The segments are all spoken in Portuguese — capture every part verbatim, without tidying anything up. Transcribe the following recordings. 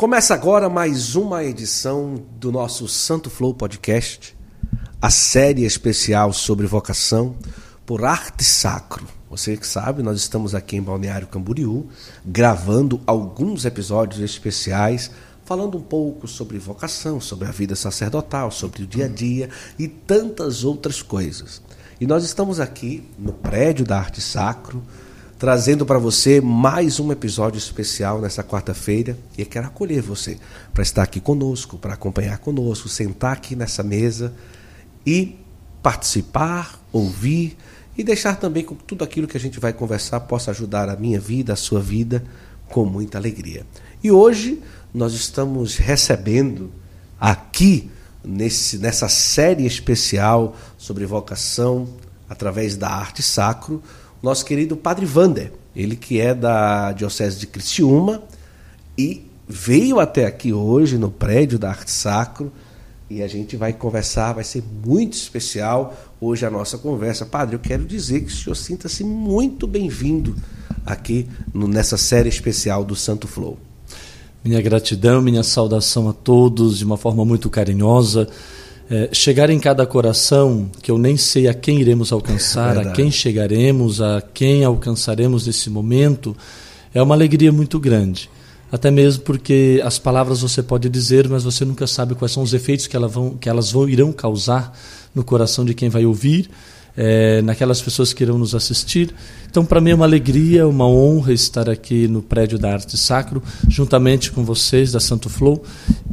Começa agora mais uma edição do nosso Santo Flow Podcast, a série especial sobre vocação por Arte Sacro. Você que sabe, nós estamos aqui em Balneário Camboriú, gravando alguns episódios especiais, falando um pouco sobre vocação, sobre a vida sacerdotal, sobre o dia a dia e tantas outras coisas. E nós estamos aqui no prédio da Arte Sacro, trazendo para você mais um episódio especial nessa quarta-feira. E eu quero acolher você para estar aqui conosco, para acompanhar conosco, sentar aqui nessa mesa e participar, ouvir e deixar também que tudo aquilo que a gente vai conversar possa ajudar a minha vida, a sua vida, com muita alegria. E hoje nós estamos recebendo aqui, nesse, nessa série especial sobre vocação através da Arte Sacro, nosso querido Padre Vander, ele que é da Diocese de Criciúma e veio até aqui hoje no prédio da Arte Sacro e a gente vai conversar, vai ser muito especial hoje a nossa conversa. Padre, eu quero dizer que o senhor sinta-se muito bem-vindo aqui no, nessa série especial do Santo Flow. Minha gratidão, minha saudação a todos de uma forma muito carinhosa. É, chegar em cada coração, que eu nem sei a quem iremos alcançar, é a quem chegaremos, a quem alcançaremos nesse momento, é uma alegria muito grande. Até mesmo porque as palavras você pode dizer, mas você nunca sabe quais são os efeitos que elas vão, que elas vão, irão causar no coração de quem vai ouvir, é, naquelas pessoas que irão nos assistir. Então, para mim é uma alegria, uma honra estar aqui no prédio da Arte Sacro, juntamente com vocês da Santo Flow,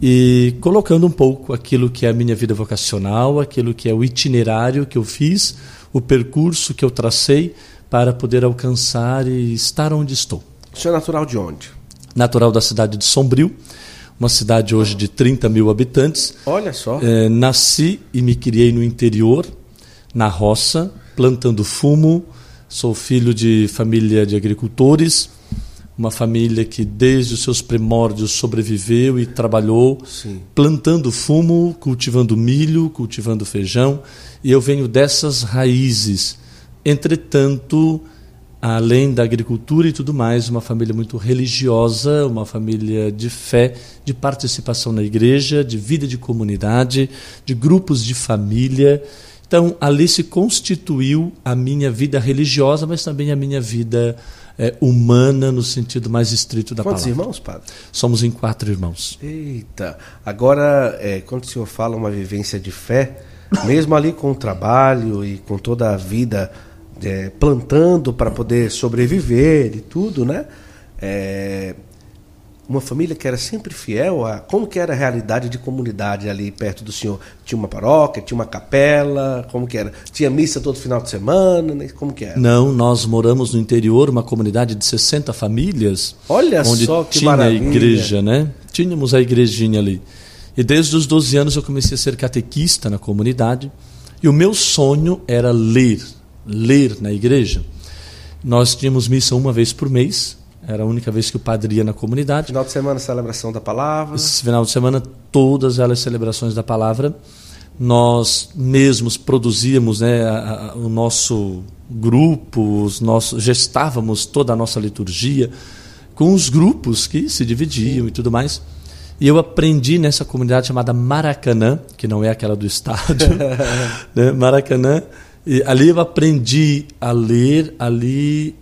e colocando um pouco aquilo que é a minha vida vocacional, aquilo que é o itinerário que eu fiz, o percurso que eu tracei para poder alcançar e estar onde estou. O senhor é natural de onde? Natural da cidade de Sombrio, uma cidade hoje de trinta mil habitantes. Olha só. É, nasci e me criei no interior, na roça, plantando fumo. Sou filho de família de agricultores, uma família que desde os seus primórdios sobreviveu e trabalhou, sim, plantando fumo, cultivando milho, cultivando feijão, e eu venho dessas raízes. Entretanto, além da agricultura e tudo mais, uma família muito religiosa, uma família de fé, de participação na igreja, de vida de comunidade, de grupos de família. Então, ali se constituiu a minha vida religiosa, mas também a minha vida é, humana, no sentido mais estrito da palavra. Quantos irmãos, padre? Somos em quatro irmãos. Eita! Agora, é, quando o senhor fala uma vivência de fé, mesmo ali com o trabalho e com toda a vida é, plantando para poder sobreviver e tudo, né? É, uma família que era sempre fiel a... Como que era a realidade de comunidade ali perto do senhor? Tinha uma paróquia, tinha uma capela, como que era? Tinha missa todo final de semana, né? Como que era? Não, nós moramos no interior, uma comunidade de sessenta famílias. Olha só que maravilha! Onde tinha a igreja, né? Tínhamos a igrejinha ali. E desde os doze anos eu comecei a ser catequista na comunidade. E o meu sonho era ler, ler na igreja. Nós tínhamos missa uma vez por mês. Era a única vez que o padre ia na comunidade. Final de semana, celebração da palavra. Esse final de semana, todas elas celebrações da palavra. Nós mesmos produzíamos, né, a, a, o nosso grupo, os nossos, gestávamos toda a nossa liturgia com os grupos que se dividiam, sim, e tudo mais. E eu aprendi nessa comunidade chamada Maracanã, que não é aquela do estádio, né? Maracanã. E ali eu aprendi a ler, ali...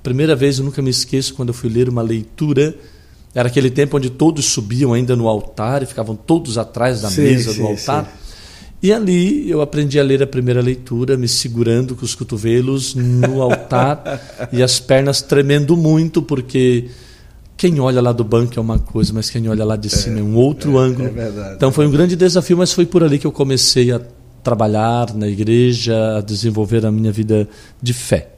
Primeira vez, eu nunca me esqueço, quando eu fui ler uma leitura, era aquele tempo onde todos subiam ainda no altar e ficavam todos atrás da sim, mesa sim, do altar. Sim. E ali eu aprendi a ler a primeira leitura, me segurando com os cotovelos no altar e as pernas tremendo muito, porque quem olha lá do banco é uma coisa, mas quem olha lá de cima é, é um outro é, ângulo. É verdade. Então foi um grande desafio, mas foi por ali que eu comecei a trabalhar na igreja, a desenvolver a minha vida de fé.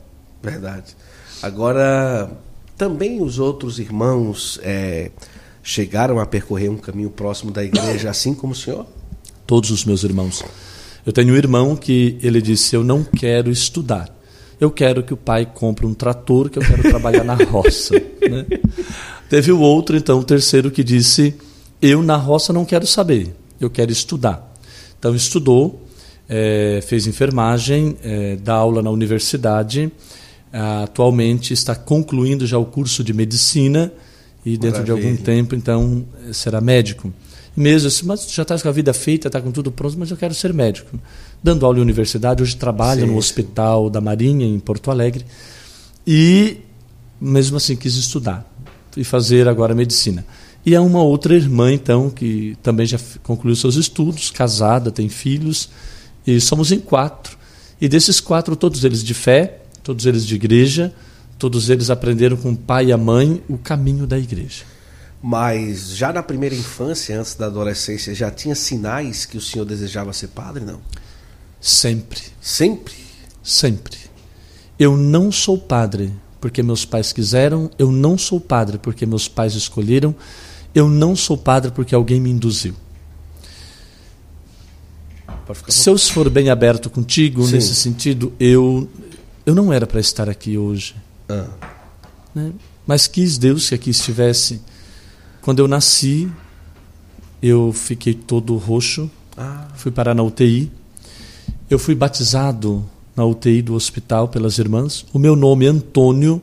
Verdade. Agora, também os outros irmãos é, chegaram a percorrer um caminho próximo da igreja, assim como o senhor? Todos os meus irmãos. Eu tenho um irmão que ele disse, eu não quero estudar. Eu quero que o pai compre um trator, que eu quero trabalhar na roça. Né? Teve o outro, então, o terceiro, que disse, eu na roça não quero saber, eu quero estudar. Então, estudou, é, fez enfermagem, é, dá aula na universidade... Atualmente está concluindo já o curso de medicina e dentro Maravilha. de algum tempo, então, será médico. Mesmo assim, mas já está com a vida feita, está com tudo pronto, mas eu quero ser médico. Dando aula em universidade, hoje trabalho sim, no Hospital sim. da Marinha, em Porto Alegre, e mesmo assim quis estudar e fazer agora medicina. E há uma outra irmã, então, que também já concluiu seus estudos, casada, tem filhos, e somos em quatro. E desses quatro, todos eles de fé, todos eles de igreja, todos eles aprenderam com o pai e a mãe o caminho da igreja. Mas já na primeira infância, antes da adolescência, já tinha sinais que o senhor desejava ser padre, não? Sempre. Sempre? Sempre. Eu não sou padre porque meus pais quiseram, eu não sou padre porque meus pais escolheram, eu não sou padre porque alguém me induziu. Se eu for bem aberto contigo, sim, nesse sentido, eu, eu não era para estar aqui hoje. Ah. Né? Mas quis Deus que aqui estivesse. Quando eu nasci, eu fiquei todo roxo, ah. fui parar na U T I. Eu fui batizado na U T I do hospital pelas irmãs. O meu nome é Antônio,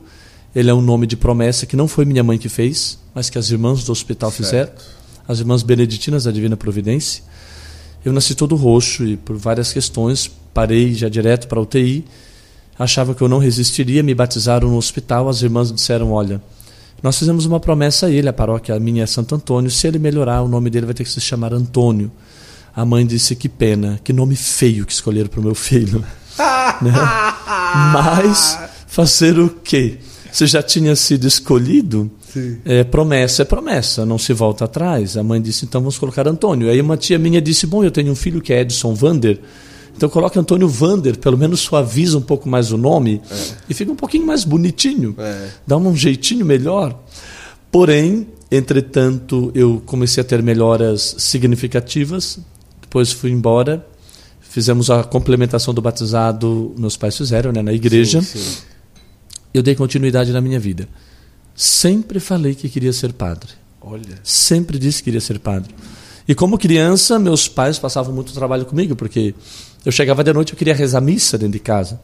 ele é um nome de promessa que não foi minha mãe que fez, mas que as irmãs do hospital certo. fizeram, as irmãs Beneditinas da Divina Providência. Eu nasci todo roxo e por várias questões parei já direto para a U T I. Achava que eu não resistiria, me batizaram no hospital. As irmãs disseram, olha, nós fizemos uma promessa a ele, a paróquia a minha é Santo Antônio, se ele melhorar o nome dele vai ter que se chamar Antônio. A mãe disse, que pena, que nome feio que escolheram para o meu filho. Né? Mas fazer o quê? Você já tinha sido escolhido? Sim. É, promessa é promessa, não se volta atrás. A mãe disse, então vamos colocar Antônio. Aí uma tia minha disse, bom, eu tenho um filho que é Edson Vander, então coloque Antônio Vander, pelo menos suaviza um pouco mais o nome é. e fica um pouquinho mais bonitinho, é. dá um jeitinho melhor. Porém, entretanto, eu comecei a ter melhoras significativas, depois fui embora, fizemos a complementação do batizado, meus pais fizeram, né, na igreja, sim, sim. eu dei continuidade na minha vida. Sempre falei que queria ser padre. Olha. Sempre disse que queria ser padre. E como criança, meus pais passavam muito trabalho comigo, porque eu chegava de noite e eu queria rezar missa dentro de casa.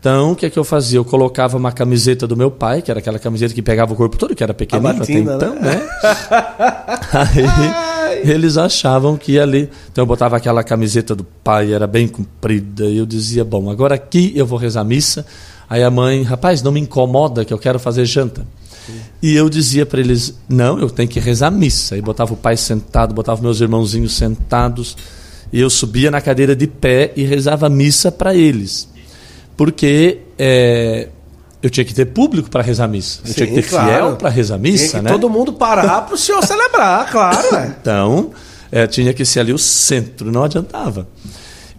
Então, o que é que eu fazia? Eu colocava uma camiseta do meu pai, que era aquela camiseta que pegava o corpo todo, que era pequenina até então, né? né? Aí eles achavam que ia ali. Então eu botava aquela camiseta do pai, era bem comprida, e eu dizia, bom, agora aqui eu vou rezar missa. Aí a mãe, rapaz, não me incomoda que eu quero fazer janta. E eu dizia para eles, não, eu tenho que rezar missa. E botava o pai sentado, botava meus irmãozinhos sentados, e eu subia na cadeira de pé e rezava missa para eles, porque é, eu tinha que ter público para rezar missa, eu Sim, tinha que ter claro. fiel para rezar missa, tinha que né? todo mundo parar para o senhor celebrar, claro. Né? Então, é, tinha que ser ali o centro, não adiantava.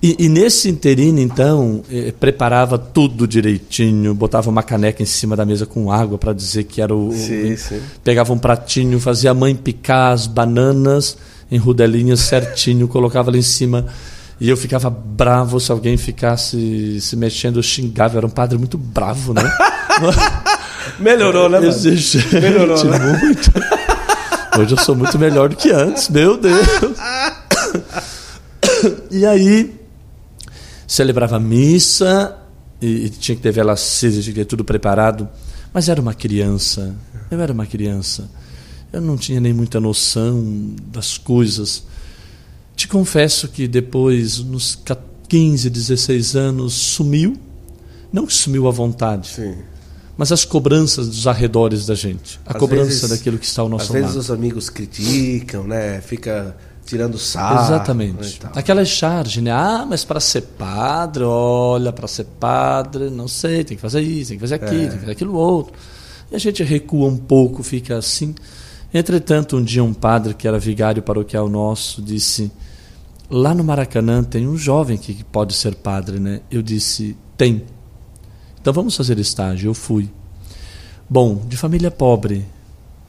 E, e nesse interino, então, eh, preparava tudo direitinho, botava uma caneca em cima da mesa com água para dizer que era o... Sim, o sim. Pegava um pratinho, fazia a mãe picar as bananas em rodelinhas certinho, colocava ali em cima. E eu ficava bravo se alguém ficasse se mexendo, eu xingava. Eu era um padre muito bravo, né? Melhorou, né, mano? Exigente, Melhorou, né? muito. Hoje eu sou muito melhor do que antes, meu Deus. E aí... celebrava a missa e, e tinha que ter vela acesa, tinha que ter tudo preparado, mas era uma criança, eu era uma criança, eu não tinha nem muita noção das coisas. Te confesso que depois, nos quinze, dezesseis anos, sumiu, não que sumiu à vontade, sim. mas as cobranças dos arredores da gente, a às cobrança vezes, daquilo que está ao nosso lado. Às vezes os amigos criticam, né? Fica... tirando sarro. Exatamente. Aquela charge, né? Ah, mas para ser padre, olha, para ser padre, não sei, tem que fazer isso, tem que fazer aquilo, é. tem que fazer aquilo outro. E a gente recua um pouco, fica assim. Entretanto, um dia um padre que era vigário paroquial nosso disse, lá no Maracanã tem um jovem que pode ser padre, né? Eu disse, tem. Então vamos fazer estágio. Eu fui. Bom, de família pobre,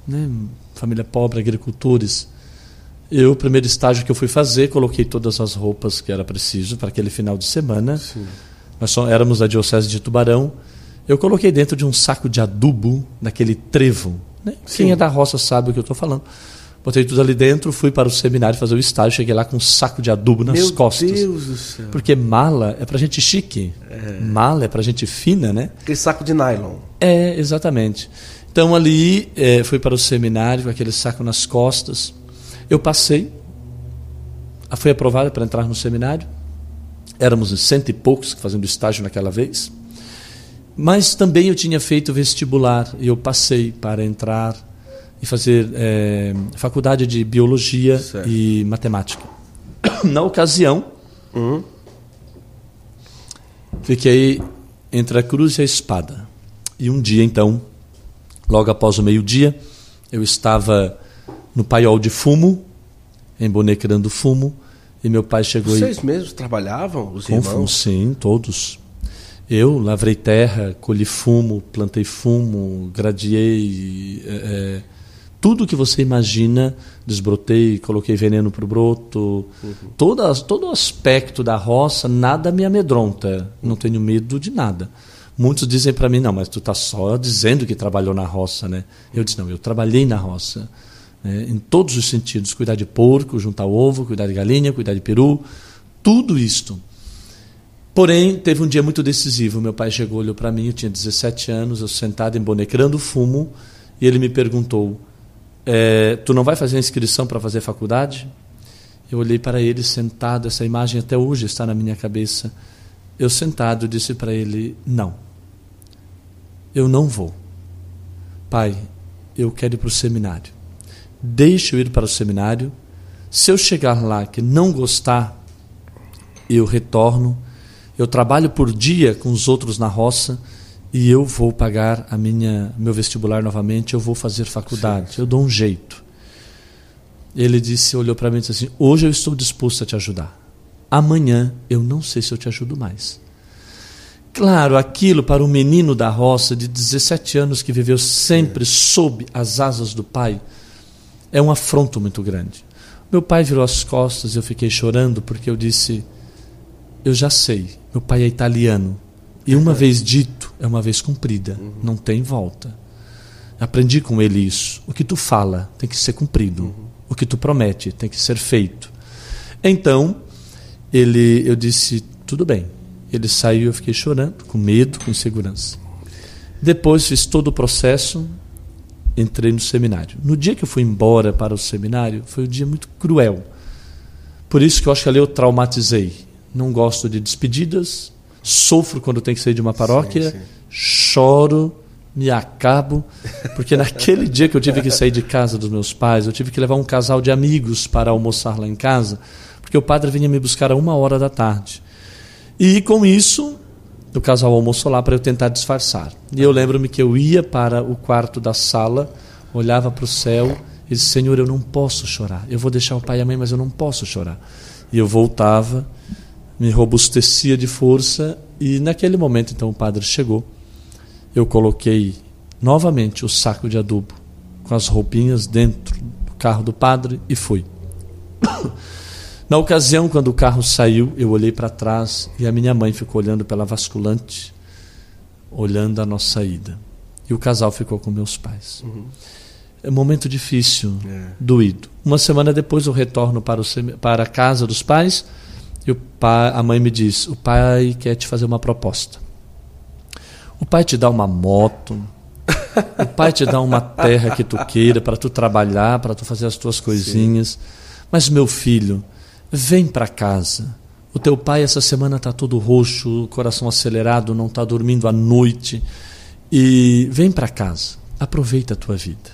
né? Família pobre, agricultores. Eu, o primeiro estágio que eu fui fazer, coloquei todas as roupas que era preciso para aquele final de semana. Sim. Nós só éramos da Diocese de Tubarão. Eu coloquei dentro de um saco de adubo, naquele trevo. Né? Quem é da roça sabe o que eu estou falando. Botei tudo ali dentro, fui para o seminário fazer o estágio, cheguei lá com um saco de adubo nas Meu costas. Meu Deus do céu. Porque mala é para gente chique, é. mala é para gente fina, né? Aquele saco de nylon. É, exatamente. Então ali é, fui para o seminário com aquele saco nas costas. Eu passei, fui aprovado para entrar no seminário. Éramos cento e poucos que fazendo estágio naquela vez. Mas também eu tinha feito vestibular e eu passei para entrar e fazer é, faculdade de biologia, certo, e matemática. Na ocasião, uhum, fiquei entre a cruz e a espada. E um dia, então, logo após o meio-dia, eu estava no paiol de fumo, embonecando fumo, e meu pai chegou. Vocês e... mesmos trabalhavam, os Com irmãos? Fumo, sim, todos. Eu lavrei terra, colhi fumo, plantei fumo, gradeei, é, tudo que você imagina, desbrotei, coloquei veneno para o broto, uhum, toda, todo o aspecto da roça, nada me amedronta, não tenho medo de nada. Muitos dizem para mim, não, mas tu está só dizendo que trabalhou na roça, né? Eu disse, não, eu trabalhei na roça, né? Em todos os sentidos, cuidar de porco, juntar ovo, cuidar de galinha, cuidar de peru, tudo isto. Porém, teve um dia muito decisivo. Meu pai chegou, olhou para mim, eu tinha dezessete anos, eu sentado embonecando fumo, e ele me perguntou, é, tu não vai fazer inscrição para fazer faculdade? Eu olhei para ele sentado, essa imagem até hoje está na minha cabeça. Eu sentado disse para ele, não, eu não vou. Pai, eu quero ir para o seminário. Deixa eu ir para o seminário. Se eu chegar lá que não gostar, eu retorno. Eu trabalho por dia com os outros na roça e eu vou pagar a minha, meu vestibular novamente, eu vou fazer faculdade, sim, eu dou um jeito. Ele disse, olhou para mim e disse assim, hoje eu estou disposto a te ajudar. Amanhã eu não sei se eu te ajudo mais. Claro, aquilo para um menino da roça de dezessete anos que viveu sempre sob as asas do pai é um afronto muito grande. Meu pai virou as costas e eu fiquei chorando porque eu disse... Eu já sei, meu pai é italiano. E uma vez dito, é uma vez cumprida. Uhum. Não tem volta. Aprendi com ele isso. O que tu fala tem que ser cumprido. Uhum. O que tu promete tem que ser feito. Então, ele, eu disse, tudo bem. Ele saiu e eu fiquei chorando, com medo, com insegurança. Depois fiz todo o processo, entrei no seminário. No dia que eu fui embora para o seminário, foi um dia muito cruel. Por isso que eu acho que ali eu traumatizei. Não gosto de despedidas, sofro quando tenho que sair de uma paróquia, sim, sim, choro, me acabo, porque naquele dia que eu tive que sair de casa dos meus pais, eu tive que levar um casal de amigos para almoçar lá em casa, porque o padre vinha me buscar a uma hora da tarde. E com isso, o casal almoçou lá para eu tentar disfarçar. E eu lembro-me que eu ia para o quarto da sala, olhava para o céu e disse, Senhor, eu não posso chorar. Eu vou deixar o pai e a mãe, mas eu não posso chorar. E eu voltava... me robustecia de força e naquele momento então o padre chegou. Eu coloquei novamente o saco de adubo com as roupinhas dentro do carro do padre e fui. Na ocasião, quando o carro saiu, eu olhei para trás e a minha mãe ficou olhando pela vasculante, olhando a nossa ida. E o casal ficou com meus pais. Uhum. É um momento difícil, é. doído. Uma semana depois eu retorno para, o sem... para a casa dos pais. E o pai, a mãe me diz, o pai quer te fazer uma proposta. O pai te dá uma moto, o pai te dá uma terra que tu queira, para tu trabalhar, para tu fazer as tuas coisinhas. Sim. Mas, meu filho, vem para casa. O teu pai essa semana está todo roxo, o coração acelerado, não está dormindo à noite. E vem para casa, aproveita a tua vida.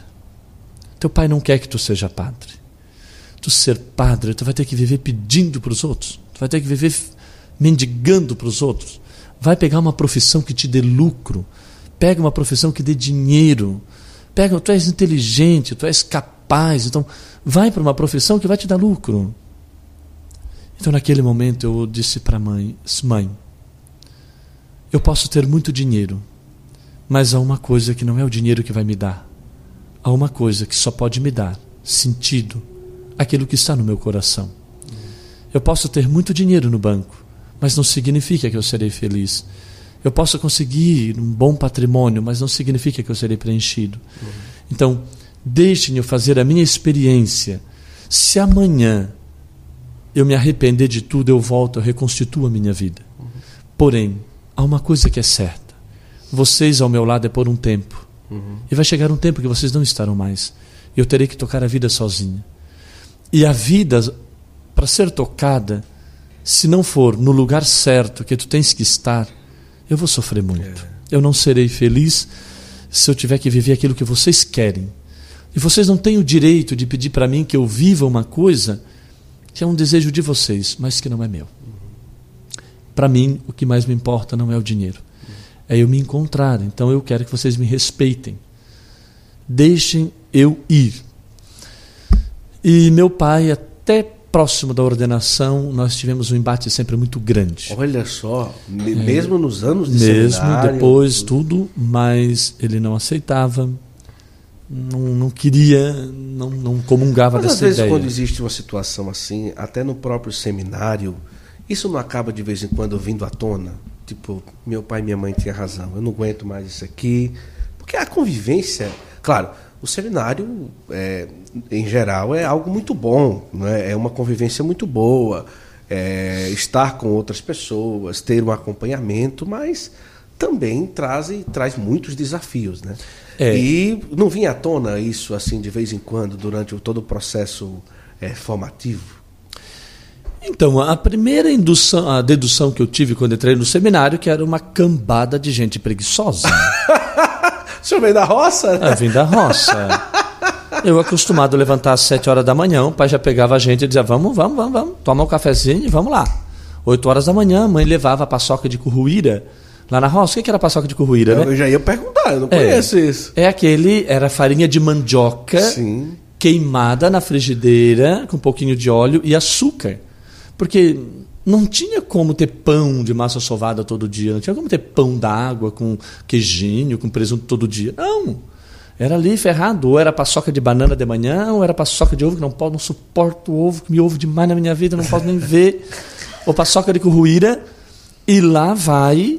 Teu pai não quer que tu seja padre. Tu ser padre, tu vai ter que viver pedindo para os outros. Tu vai ter que viver mendigando para os outros. Vai pegar uma profissão que te dê lucro. Pega uma profissão que dê dinheiro. Pega, tu és inteligente, tu és capaz. Então, vai para uma profissão que vai te dar lucro. Então, naquele momento, eu disse para a mãe, mãe, eu posso ter muito dinheiro, mas há uma coisa que não é o dinheiro que vai me dar. Há uma coisa que só pode me dar sentido, aquilo que está no meu coração. Eu posso ter muito dinheiro no banco, mas não significa que eu serei feliz. Eu posso conseguir um bom patrimônio, mas não significa que eu serei preenchido. Uhum. Então, deixem-me fazer a minha experiência. Se amanhã eu me arrepender de tudo, eu volto, eu reconstituo a minha vida. Uhum. Porém, há uma coisa que é certa. Vocês ao meu lado é por um tempo. Uhum. E vai chegar um tempo que vocês não estarão mais. Eu terei que tocar a vida sozinha. E a vida, para ser tocada, se não for no lugar certo que tu tens que estar, eu vou sofrer muito. É. Eu não serei feliz se eu tiver que viver aquilo que vocês querem. E vocês não têm o direito de pedir para mim que eu viva uma coisa que é um desejo de vocês, mas que não é meu. Uhum. Para mim, o que mais me importa não é o dinheiro. Uhum. É eu me encontrar. Então eu quero que vocês me respeitem. Deixem eu ir. E meu pai, até próximo da ordenação, nós tivemos um embate sempre muito grande. Olha só, me, é, mesmo nos anos de mesmo seminário... Mesmo depois, tudo, mas ele não aceitava, não, não queria, não, não comungava mas dessa ideia. Mas às vezes, quando existe uma situação assim, até no próprio seminário, isso não acaba de vez em quando vindo à tona? Tipo, meu pai e minha mãe tinham razão, eu não aguento mais isso aqui. Porque a convivência... Claro, o seminário, é, em geral, é algo muito bom, né? É uma convivência muito boa, é, estar com outras pessoas, ter um acompanhamento, mas também traz, traz muitos desafios, né? É. E não vinha à tona isso assim de vez em quando, durante todo o processo é, formativo? Então, a primeira indução, a dedução que eu tive quando entrei no seminário, que era uma cambada de gente preguiçosa. O senhor veio da roça? Né? Eu vim da roça. Eu acostumado a levantar às sete horas da manhã, o pai já pegava a gente e dizia, vamos, vamos, vamos, vamos, toma um cafezinho e vamos lá. Oito horas da manhã, a mãe levava a paçoca de curruíra lá na roça. O que era a paçoca de curruíra? Eu, né? eu já ia perguntar, eu não é, conheço isso. É aquele, era farinha de mandioca, sim, queimada na frigideira, com um pouquinho de óleo e açúcar. Porque... não tinha como ter pão de massa sovada todo dia, não tinha como ter pão d'água com queijinho, com presunto todo dia. Não, era ali ferrado. Ou era paçoca de banana de manhã, ou era paçoca de ovo, que não posso, não suporto ovo, que me ovo demais na minha vida, não posso nem ver. Ou paçoca de curruíra, e lá vai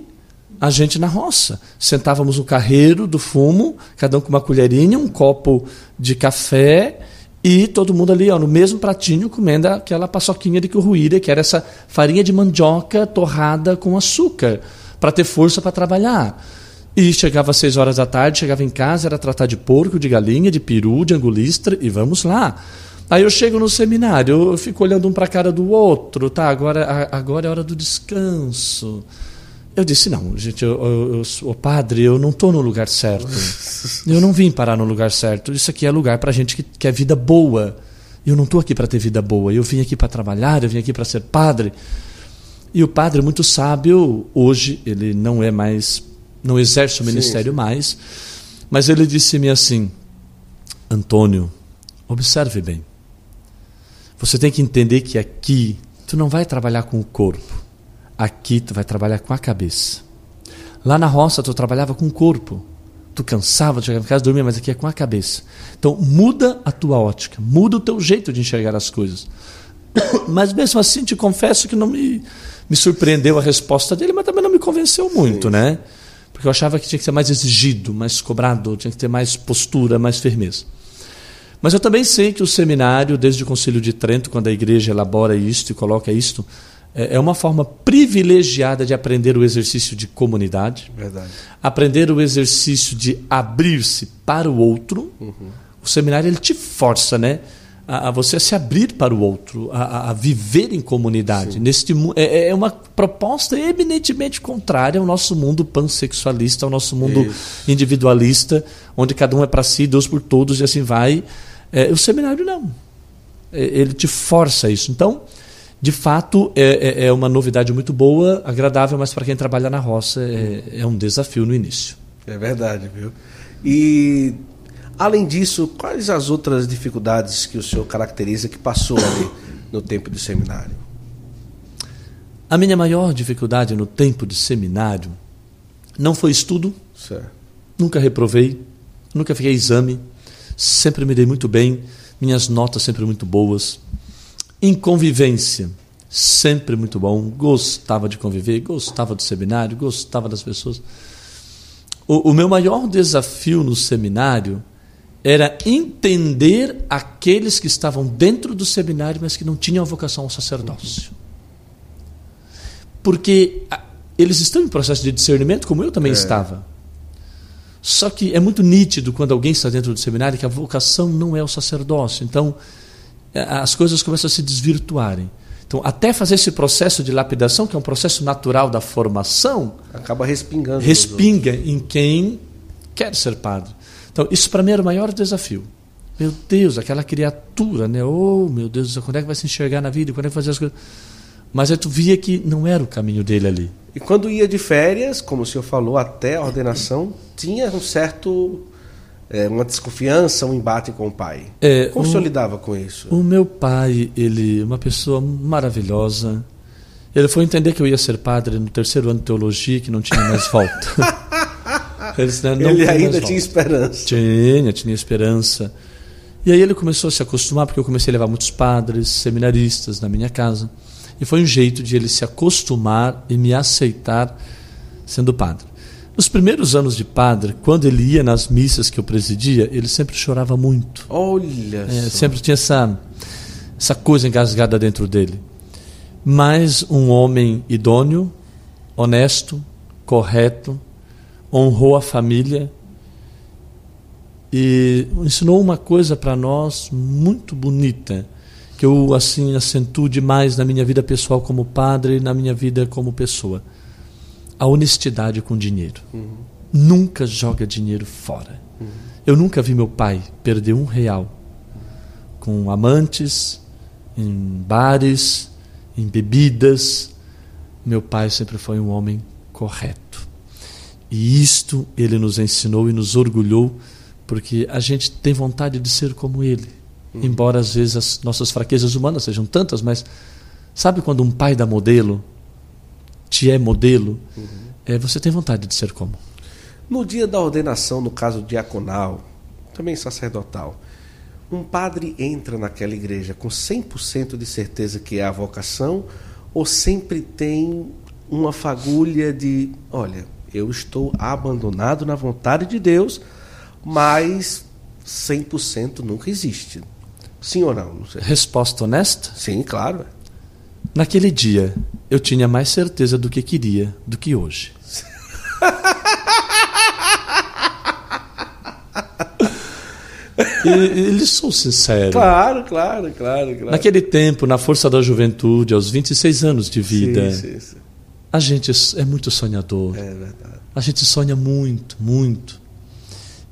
a gente na roça. Sentávamos no carreiro do fumo, cada um com uma colherinha, um copo de café... E todo mundo ali, ó, no mesmo pratinho, comendo aquela paçoquinha de curruíra, que era essa farinha de mandioca torrada com açúcar, para ter força para trabalhar. E chegava às seis horas da tarde, chegava em casa, era tratar de porco, de galinha, de peru, de angulistra, e vamos lá. Aí eu chego no seminário, eu fico olhando um para a cara do outro, tá, agora, agora é hora do descanso. Eu disse, não, gente, eu, eu, eu, o padre, eu não estou no lugar certo. Eu não vim parar no lugar certo. Isso aqui é lugar para gente que quer vida boa. Eu não estou aqui para ter vida boa. Eu vim aqui para trabalhar, eu vim aqui para ser padre. E o padre, muito sábio, hoje ele não é mais, não exerce o ministério, sim, mais, mas ele disse-me assim, Antônio, observe bem. Você tem que entender que aqui tu não vai trabalhar com o corpo. Aqui tu vai trabalhar com a cabeça. Lá na roça tu trabalhava com o corpo. Tu cansava, tu chegava em casa, dormia, mas aqui é com a cabeça. Então muda a tua ótica, muda o teu jeito de enxergar as coisas. Mas mesmo assim te confesso que não me, me surpreendeu a resposta dele, mas também não me convenceu muito, sim, né? Porque eu achava que tinha que ser mais exigido, mais cobrado, tinha que ter mais postura, mais firmeza. Mas eu também sei que o seminário, desde o Concílio de Trento, quando a igreja elabora isto e coloca isto, é uma forma privilegiada de aprender o exercício de comunidade. Verdade. Aprender o exercício de abrir-se para o outro. Uhum. O seminário ele te força, né, a, a você se abrir para o outro, a, a viver em comunidade. Neste, é, é uma proposta eminentemente contrária ao nosso mundo pansexualista, ao nosso mundo, isso, individualista, onde cada um é para si, Deus por todos e assim vai. É, o seminário não. É, ele te força isso. Então, de fato, é, é uma novidade muito boa, agradável, mas para quem trabalha na roça é, é um desafio no início. É verdade, viu? E, além disso, quais as outras dificuldades que o senhor caracteriza que passou ali no tempo do seminário? A minha maior dificuldade no tempo de seminário não foi estudo, certo, nunca reprovei, nunca fiquei exame, sempre me dei muito bem, minhas notas sempre muito boas. Em convivência, sempre muito bom, gostava de conviver, gostava do seminário, gostava das pessoas. O, o meu maior desafio no seminário era entender aqueles que estavam dentro do seminário, mas que não tinham a vocação ao sacerdócio. Porque eles estão em processo de discernimento, como eu também é. estava. Só que é muito nítido quando alguém está dentro do seminário que a vocação não é o sacerdócio. Então, as coisas começam a se desvirtuarem. Então, até fazer esse processo de lapidação, que é um processo natural da formação, acaba respingando. Respinga em quem quer ser padre. Então, isso para mim era o maior desafio. Meu Deus, aquela criatura, né? Oh, meu Deus, quando é que vai se enxergar na vida? Quando é que vai fazer as coisas? Mas aí tu via que não era o caminho dele ali. E quando ia de férias, como o senhor falou, até a ordenação, tinha um certo, é, uma desconfiança, um embate com o pai. É, como o, o senhor lidava com isso? O meu pai, ele, uma pessoa maravilhosa, ele foi entender que eu ia ser padre no terceiro ano de teologia, que não tinha mais volta. Ele, disse, não, não ele ainda tinha volta. esperança. Tinha, tinha esperança. E aí ele começou a se acostumar, porque eu comecei a levar muitos padres, seminaristas na minha casa. E foi um jeito de ele se acostumar e me aceitar sendo padre. Nos primeiros anos de padre, quando ele ia nas missas que eu presidia, ele sempre chorava muito. Olha é, só. Sempre tinha essa, essa coisa engasgada dentro dele. Mas um homem idôneo, honesto, correto, honrou a família e ensinou uma coisa para nós muito bonita, que eu assim acentuo demais na minha vida pessoal como padre e na minha vida como pessoa. A honestidade com dinheiro. Uhum. Nunca joga dinheiro fora. Uhum. Eu nunca vi meu pai perder um real com amantes, em bares, em bebidas. Meu pai sempre foi um homem correto. E isto ele nos ensinou e nos orgulhou, porque a gente tem vontade de ser como ele. Embora às vezes as nossas fraquezas humanas sejam tantas, mas sabe quando um pai dá modelo, te é modelo, uhum. é, você tem vontade de ser como? No dia da ordenação, no caso diaconal, também sacerdotal, um padre entra naquela igreja com cem por cento de certeza que é a vocação, ou sempre tem uma fagulha de, olha, eu estou abandonado na vontade de Deus, mas cem por cento nunca existe. Sim ou não? Não sei. Resposta honesta? Sim, claro. Naquele dia, eu tinha mais certeza do que queria do que hoje. Eles são sinceros. Claro, claro, claro, claro. Naquele tempo, na força da juventude, aos vinte e seis anos de vida, sim, sim, sim. a gente é muito sonhador. É verdade. A gente sonha muito, muito.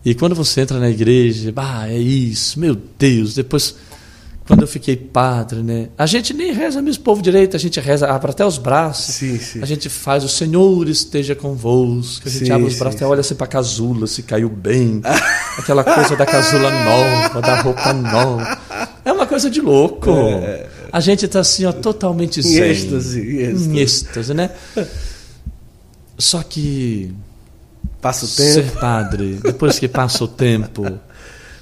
E quando você entra na igreja, ah, é isso, meu Deus. Depois, quando eu fiquei padre, né? A gente nem reza mesmo povo direito, a gente reza, abre até os braços. Sim, sim. A gente faz, o Senhor esteja convosco. A gente sim, abre os braços, sim, até olha assim para a casula, se caiu bem. Aquela coisa da casula nova, da roupa nova. É uma coisa de louco. É. A gente está assim, ó, totalmente zen. Em êxtase, em êxtase. Em êxtase, né? Só que... Passa o tempo. Ser padre, depois que passa o tempo...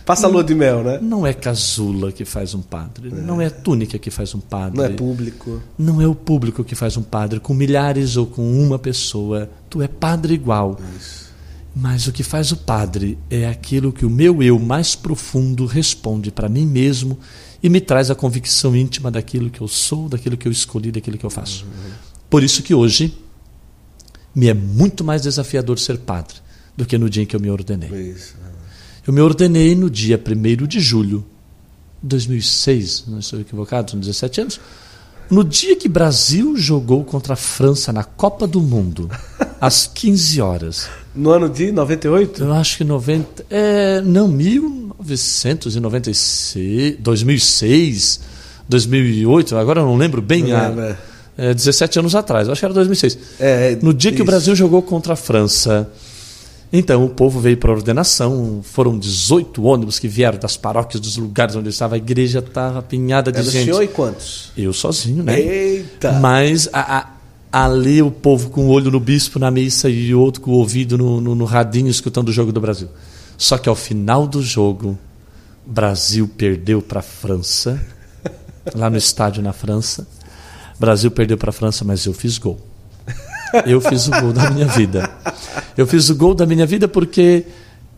Passa a lua de mel, né? Não é casula que faz um padre, é. não é a túnica que faz um padre. Não é público. Não é o público que faz um padre, com milhares ou com uma pessoa. Tu é padre igual. Isso. Mas o que faz o padre é aquilo que o meu eu mais profundo responde para mim mesmo e me traz a convicção íntima daquilo que eu sou, daquilo que eu escolhi, daquilo que eu faço. Uhum. Por isso que hoje... me é muito mais desafiador ser padre do que no dia em que eu me ordenei. Isso. Eu me ordenei no dia primeiro de julho de dois mil e seis, não estou equivocado, são dezessete anos, no dia que Brasil jogou contra a França na Copa do Mundo, às quinze horas. No ano de noventa e oito? Eu acho que noventa... É, não, mil novecentos e noventa e seis... dois mil e seis, dois mil e oito, agora eu não lembro bem não a... Lembra. É, dezessete anos atrás, acho que era dois mil e seis. É, no dia isso. que o Brasil jogou contra a França. Então o povo veio para a ordenação. Foram dezoito ônibus que vieram das paróquias, dos lugares onde eu estava. A igreja estava apinhada de era gente. O senhor e quantos? Eu sozinho, né? Eita! Mas a, a, ali o povo com o olho no bispo na missa e outro com o ouvido no, no, no radinho escutando o jogo do Brasil. Só que ao final do jogo, Brasil perdeu para a França, lá no estádio na França. Brasil perdeu para a França, mas eu fiz gol. Eu fiz o gol da minha vida. Eu fiz o gol da minha vida porque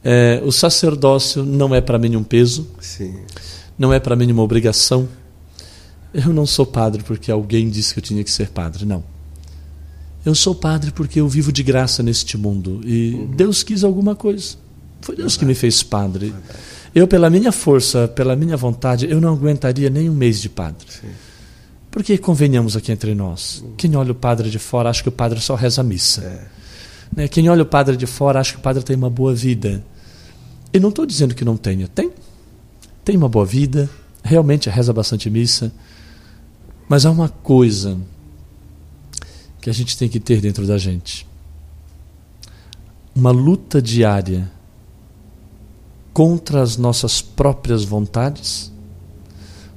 é, o sacerdócio não é para mim um peso, sim. não é para mim uma obrigação. Eu não sou padre porque alguém disse que eu tinha que ser padre, não. Eu sou padre porque eu vivo de graça neste mundo e uhum. Deus quis alguma coisa. Foi Deus que me fez padre. Eu, pela minha força, pela minha vontade, eu não aguentaria nem um mês de padre. Sim. Porque convenhamos aqui entre nós, quem olha o padre de fora acha que o padre só reza a missa. É. Né? Quem olha o padre de fora acha que o padre tem uma boa vida. E não estou dizendo que não tenha. Tem. Tem uma boa vida, realmente reza bastante missa. Mas há uma coisa que a gente tem que ter dentro da gente. Uma luta diária contra as nossas próprias vontades,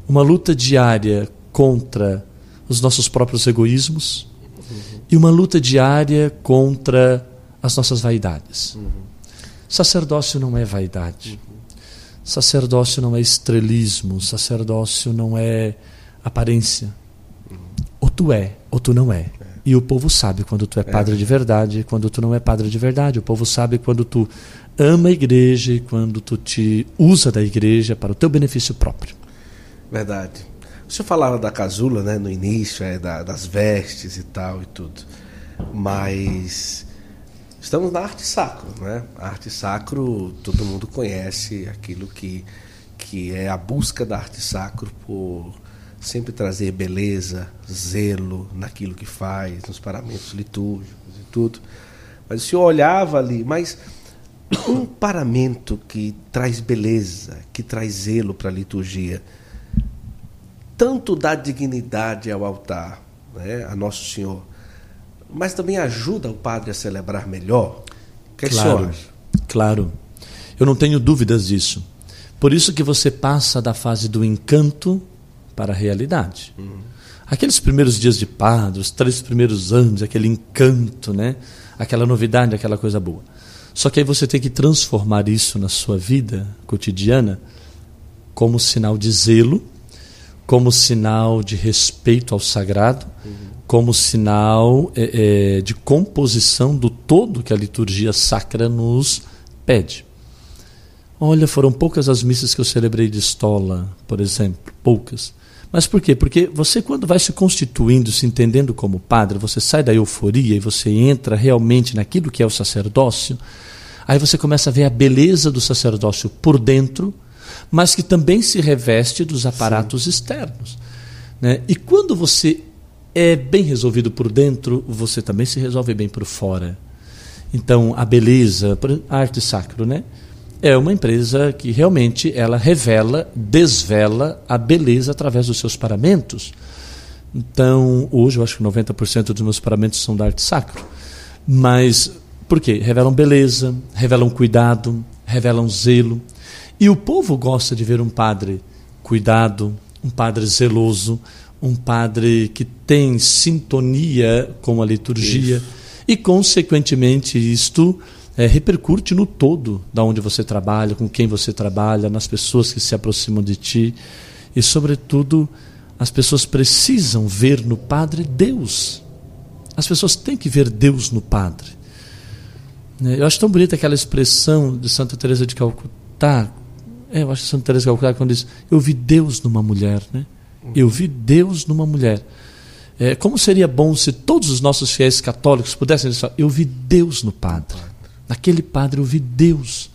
uma luta diária contra os nossos próprios egoísmos, uhum, e uma luta diária contra as nossas vaidades. Uhum. Sacerdócio não é vaidade, uhum, sacerdócio não é estrelismo, sacerdócio não é aparência. Uhum. Ou tu é, ou tu não é. E o povo sabe quando tu é padre de verdade, quando tu não é padre de verdade. O povo sabe quando tu ama a igreja e quando tu te usa da igreja para o teu benefício próprio. Verdade. O senhor falava da casula, né, no início, é, da, das vestes e tal e tudo. Mas estamos na arte sacro, né? A arte sacro, todo mundo conhece aquilo que, que é a busca da arte sacro por sempre trazer beleza, zelo naquilo que faz, nos paramentos litúrgicos e tudo. Mas o senhor olhava ali, mas um paramento que traz beleza, que traz zelo para a liturgia, tanto dá dignidade ao altar, né, a Nosso Senhor, mas também ajuda o padre a celebrar melhor. O que claro, o senhor acha? Claro, eu não tenho dúvidas disso. Por isso que você passa da fase do encanto para a realidade. Uhum. Aqueles primeiros dias de padre, os três primeiros anos, aquele encanto, né? Aquela novidade, aquela coisa boa. Só que aí você tem que transformar isso na sua vida cotidiana como sinal de zelo, como sinal de respeito ao sagrado, uhum, como sinal é, é, de composição do todo que a liturgia sacra nos pede. Olha, foram poucas as missas que eu celebrei de estola, por exemplo, poucas. Mas por quê? Porque você, quando vai se constituindo, se entendendo como padre, você sai da euforia e você entra realmente naquilo que é o sacerdócio. Aí você começa a ver a beleza do sacerdócio por dentro, mas que também se reveste dos aparatos, sim, externos, né? E quando você é bem resolvido por dentro, você também se resolve bem por fora. Então, a beleza, a arte sacro, né? É uma empresa que realmente ela revela, desvela a beleza através dos seus paramentos. Então, hoje eu acho que noventa por cento dos meus paramentos são da arte sacro. Mas, por quê? Revelam beleza, revelam cuidado, revelam zelo. E o povo gosta de ver um padre cuidado, um padre zeloso, um padre que tem sintonia com a liturgia. Isso. E, consequentemente, isto... É, repercute no todo, da onde você trabalha, com quem você trabalha, nas pessoas que se aproximam de ti. E, sobretudo, as pessoas precisam ver no padre Deus. As pessoas têm que ver Deus no padre. Eu acho tão bonita aquela expressão de Santa Teresa de Calcutá. É, eu acho que Santa Teresa de Calcutá, quando diz, eu vi Deus numa mulher, né? Eu vi Deus numa mulher. É, como seria bom se todos os nossos fiéis católicos pudessem dizer, eu vi Deus no padre. Naquele padre eu vi Deus.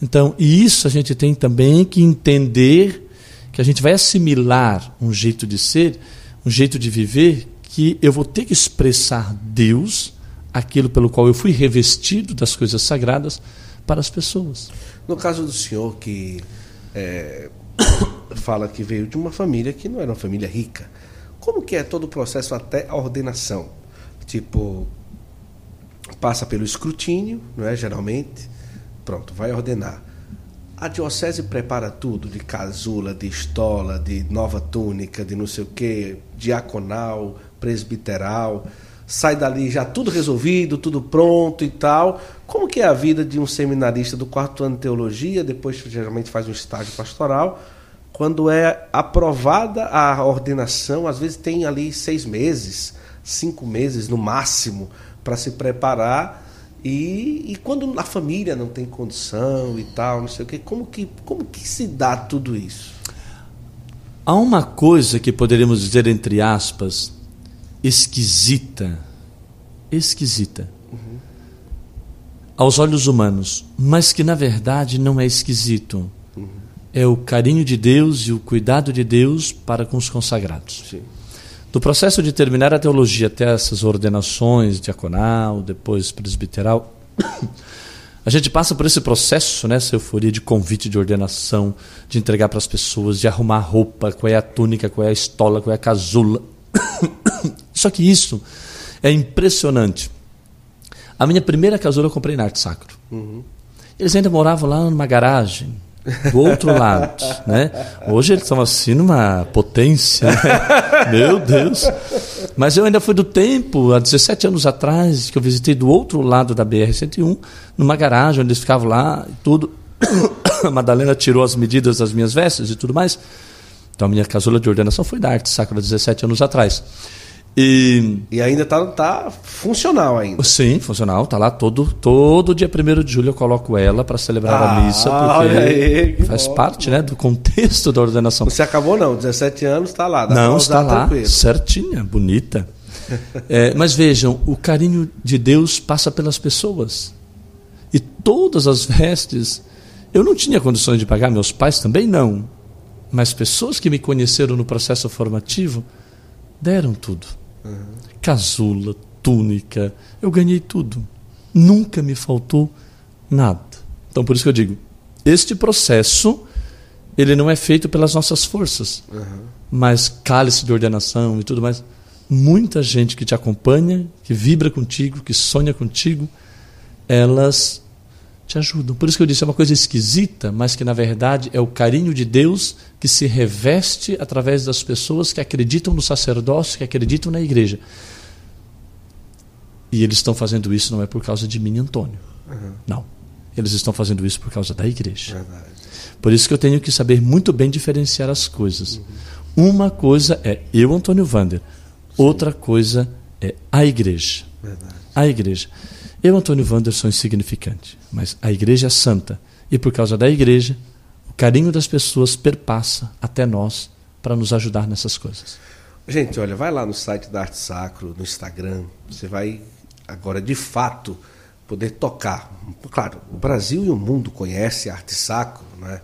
Então, e isso a gente tem também que entender, que a gente vai assimilar um jeito de ser, um jeito de viver, que eu vou ter que expressar Deus, aquilo pelo qual eu fui revestido das coisas sagradas, para as pessoas. No caso do senhor que é, fala que veio de uma família que não era uma família rica, como que é todo o processo até a ordenação? Tipo... Passa pelo escrutínio, não é? Geralmente, pronto, vai ordenar. A diocese prepara tudo, de casula, de estola, de nova túnica, de não sei o quê, diaconal, presbiteral. Sai dali já tudo resolvido, tudo pronto e tal. Como que é a vida de um seminarista do quarto ano de teologia, depois geralmente faz um estágio pastoral, quando é aprovada a ordenação, às vezes tem ali seis meses, cinco meses no máximo, para se preparar, e, e quando a família não tem condição e tal, não sei o quê, como que, como que se dá tudo isso? Há uma coisa que poderíamos dizer, entre aspas, esquisita, esquisita, uhum, aos olhos humanos, mas que na verdade não é esquisito. Uhum. É o carinho de Deus e o cuidado de Deus para com os consagrados. Sim. Do processo de terminar a teologia até essas ordenações, diaconal, depois presbiteral, a gente passa por esse processo, né, essa euforia de convite, de ordenação, de entregar para as pessoas, de arrumar a roupa, qual é a túnica, qual é a estola, qual é a casula. Só que isso é impressionante. A minha primeira casula eu comprei na Arte Sacro. Uhum. Eles ainda moravam lá numa garagem, do outro lado. Né? Hoje eles estão assim numa potência. Né? Meu Deus. Mas eu ainda fui do tempo, há dezessete anos atrás, que eu visitei do outro lado da B R cento e um, numa garagem onde eles ficavam lá e tudo. A Madalena tirou as medidas das minhas vestes e tudo mais. Então a minha casula de ordenação foi da Arte Sacro, há dezessete anos atrás. E, e ainda está tá funcional ainda. Sim, funcional, está lá todo, todo dia primeiro de julho eu coloco ela para celebrar ah, a missa, porque aí, faz bom, parte, né, do contexto da ordenação. Você acabou não, dezessete anos está lá. Dá não, está lá, tranquilo. Certinha, bonita. É, mas vejam, o carinho de Deus passa pelas pessoas. E todas as vestes, eu não tinha condições de pagar, meus pais também não. Mas pessoas que me conheceram no processo formativo deram tudo. Casula, túnica, eu ganhei tudo. Nunca me faltou nada. Então por isso que eu digo, este processo ele não é feito pelas nossas forças, uhum. mas cálice de ordenação e tudo mais. Muita gente que te acompanha, que vibra contigo, que sonha contigo, elas te ajudam. Por isso que eu disse, é uma coisa esquisita, mas que na verdade é o carinho de Deus que se reveste através das pessoas que acreditam no sacerdócio, que acreditam na igreja. E eles estão fazendo isso não é por causa de mim, Antônio. Uhum. Não. Eles estão fazendo isso por causa da igreja. Verdade. Por isso que eu tenho que saber muito bem diferenciar as coisas. Uhum. Uma coisa é eu, Antônio Vander. Sim. Outra coisa é a igreja. Verdade. A igreja. Eu, Antônio Vander, sou insignificante, mas a igreja é santa. E por causa da igreja, o carinho das pessoas perpassa até nós para nos ajudar nessas coisas. Gente, olha, vai lá no site da Arte Sacro, no Instagram. Você vai agora, de fato, poder tocar. Claro, o Brasil e o mundo conhecem a Arte Sacro, né?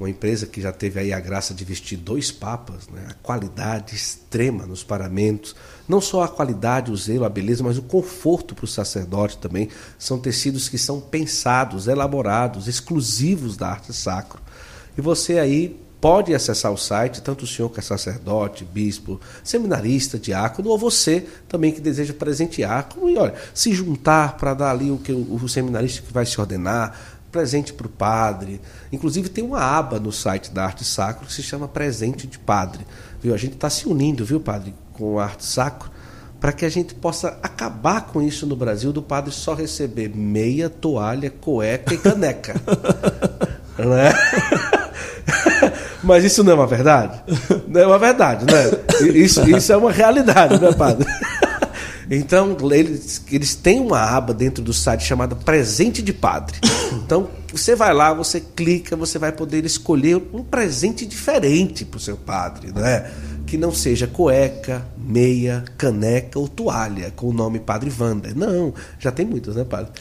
Uma empresa que já teve aí a graça de vestir dois papas, né? A qualidade extrema nos paramentos. Não só a qualidade, o zelo, a beleza, mas o conforto para o sacerdote também. São tecidos que são pensados, elaborados, exclusivos da Arte Sacro. E você aí pode acessar o site, tanto o senhor que é sacerdote, bispo, seminarista, diácono, ou você também que deseja presentear, como, olha, se juntar para dar ali o, que, o, o seminarista que vai se ordenar, presente para o padre. Inclusive tem uma aba no site da Arte Sacro que se chama Presente de Padre. Viu? A gente está se unindo, viu, padre, com a Arte Sacro, para que a gente possa acabar com isso no Brasil, do padre só receber meia, toalha, cueca e caneca. Não é? Mas isso não é uma verdade? Não é uma verdade, né? Isso, isso é uma realidade, né, padre? Então, eles, eles têm uma aba dentro do site chamada Presente de Padre. Então, você vai lá, você clica, você vai poder escolher um presente diferente para o seu padre, né? Que não seja cueca, meia, caneca ou toalha com o nome Padre Vander. Não, já tem muitos, né, padre?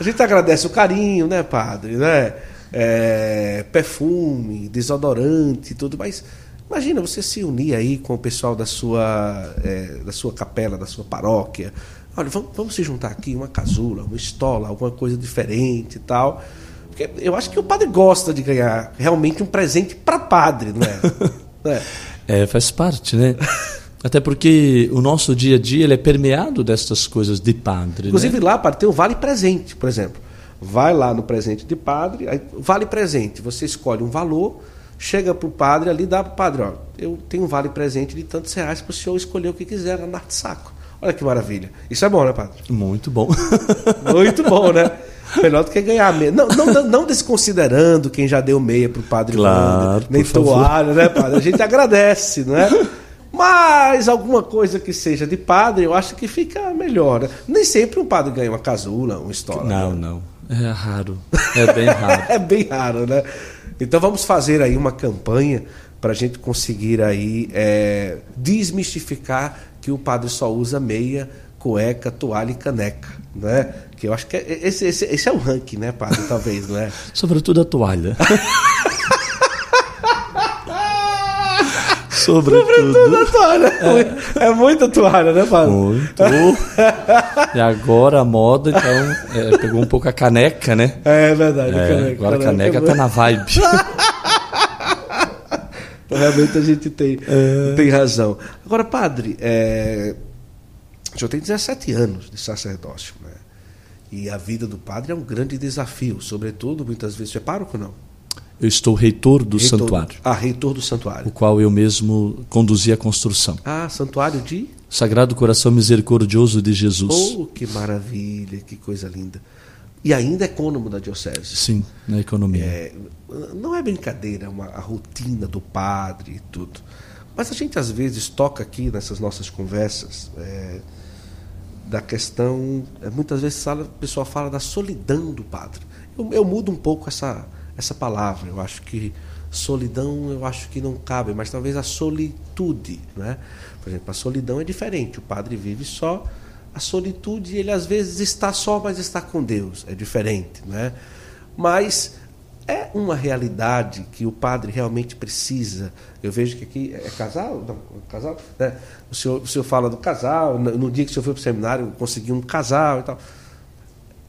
A gente agradece o carinho, né, padre? Né? É, perfume, desodorante e tudo mais. Imagina você se unir aí com o pessoal da sua, é, da sua capela, da sua paróquia. Olha, vamos, vamos se juntar aqui, uma casula, uma estola, alguma coisa diferente e tal. Porque eu acho que o padre gosta de ganhar realmente um presente para padre, não é? é? É, faz parte, né? Até porque o nosso dia a dia ele é permeado dessas coisas de padre. Inclusive, né? Lá, padre, tem o Vale Presente, por exemplo. Vai lá no Presente de Padre, aí, Vale Presente, você escolhe um valor. Chega para o padre ali, dá para o padre, ó, eu tenho um vale presente de tantos reais para o senhor escolher o que quiser na Arte Sacro. Olha que maravilha. Isso é bom, né, padre? Muito bom. Muito bom, né? Melhor do que ganhar meia. Não, não, não desconsiderando quem já deu meia para o padre. Claro, nem toalha, né, padre? A gente agradece, né? Mas alguma coisa que seja de padre, eu acho que fica melhor. Né? Nem sempre um padre ganha uma casula, uma estola. Não, né? não. É raro. É bem raro. É bem raro, né? Então vamos fazer aí uma campanha para a gente conseguir aí, é, desmistificar que o padre só usa meia, cueca, toalha e caneca, né? Que eu acho que é, esse, esse, esse é o ranking, né, padre? Talvez, né? Sobretudo a toalha. Sobretudo. Sobretudo a toalha. É, é muita toalha, né, padre? Muito. E agora a moda, então, é, pegou um pouco a caneca, né? É verdade. É, caneca, agora a caneca, caneca tá na vibe. Realmente a gente tem, é. tem razão. Agora, padre, é... o senhor tem dezessete anos de sacerdócio, né? E a vida do padre é um grande desafio, sobretudo, muitas vezes. Você é pároco ou não? Eu estou reitor do reitor... santuário. Ah, reitor do santuário. O qual eu mesmo conduzi a construção. Ah, santuário de? Sagrado Coração Misericordioso de Jesus. Oh, que maravilha, que coisa linda. E ainda é cônomo da diocese. Sim, na economia. É, não é brincadeira, é uma, a rotina do padre e tudo. Mas a gente, às vezes, toca aqui nessas nossas conversas é, da questão... É, muitas vezes a pessoa fala da solidão do padre. Eu, eu mudo um pouco essa, essa palavra. Eu acho que solidão, eu acho que não cabe, mas talvez a solitude, né? Por exemplo, a solidão é diferente. O padre vive só... A solitude, ele às vezes está só, mas está com Deus. É diferente, né? Mas é uma realidade que o padre realmente precisa. Eu vejo que aqui é casal? Não, é casal? Né? O senhor, o senhor fala do casal. No dia que o senhor foi para o seminário, conseguiu um casal e tal.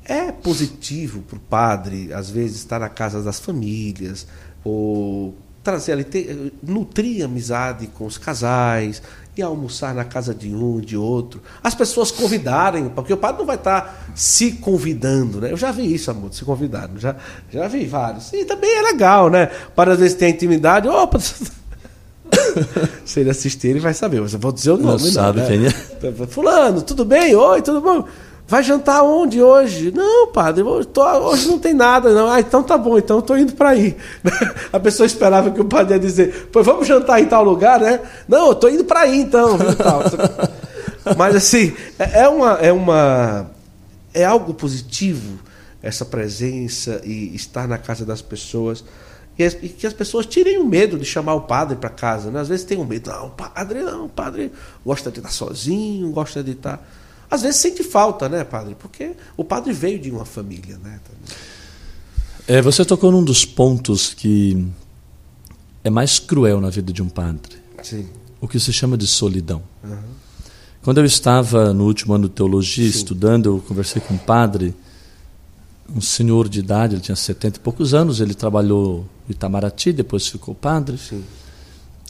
É positivo para o padre, às vezes, estar na casa das famílias, ou trazer ali, ter, nutrir amizade com os casais, e almoçar na casa de um, de outro. As pessoas convidarem, porque o padre não vai estar se convidando, né? Eu já vi isso, amor, se convidando. Já, já vi vários. E também é legal, né? Para às vezes ter intimidade. Opa! Se ele assistir, ele vai saber. Mas eu vou dizer o nome. Não sabe, né? Quem é. Fulano, tudo bem? Oi, tudo bom? Vai jantar onde hoje? Não, padre, hoje, tô, hoje não tem nada, não. Ah, então tá bom, então eu tô indo para aí. A pessoa esperava que o padre ia dizer, pois vamos jantar em tal lugar, né? Não, eu tô indo para aí, então. Tal. Mas assim, é uma, é uma, é algo positivo essa presença e estar na casa das pessoas. E que as pessoas tirem o medo de chamar o padre para casa, né? Às vezes tem um medo, não, o padre, não, o padre gosta de estar sozinho, gosta de estar... Às vezes sente falta, né, padre? Porque o padre veio de uma família, né? É, você tocou num dos pontos que é mais cruel na vida de um padre. Sim. O que se chama de solidão. Uhum. Quando eu estava no último ano de teologia, sim, estudando, eu conversei com um padre, um senhor de idade, ele tinha setenta e poucos anos, ele trabalhou em Itamaraty, depois ficou padre. Sim.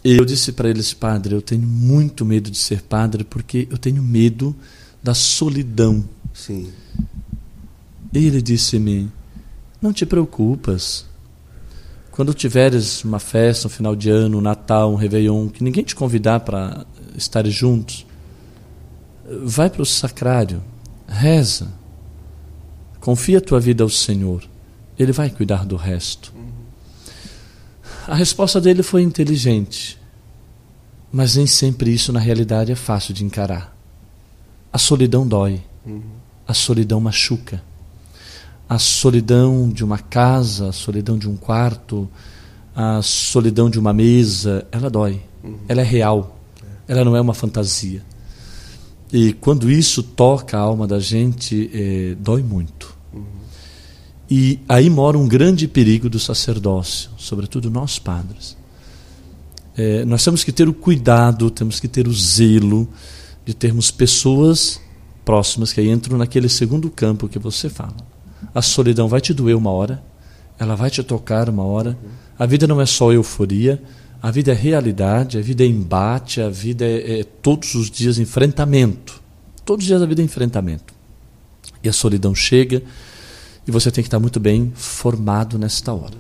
E eu disse para ele, padre, eu tenho muito medo de ser padre, porque eu tenho medo da solidão. Sim. Ele disse-me, não te preocupas, quando tiveres uma festa, um final de ano, um Natal, um Réveillon, que ninguém te convidar para estar juntos, vai para o sacrário, reza, confia a tua vida ao Senhor, Ele vai cuidar do resto. Uhum. A resposta dele foi inteligente, mas nem sempre isso na realidade é fácil de encarar. A solidão dói, uhum. A solidão machuca. A solidão de uma casa, a solidão de um quarto, a solidão de uma mesa, ela dói, uhum. Ela é real, é. Ela não é uma fantasia. E quando isso toca a alma da gente, é, dói muito. Uhum. E aí mora um grande perigo do sacerdócio, sobretudo nós padres. É, nós temos que ter o cuidado, temos que ter o zelo, de termos pessoas próximas que aí entram naquele segundo campo que você fala. A solidão vai te doer uma hora, ela vai te tocar uma hora. A vida não é só euforia, a vida é realidade, a vida é embate, a vida é, é todos os dias enfrentamento. Todos os dias a vida é enfrentamento. E a solidão chega e você tem que estar muito bem formado nesta hora.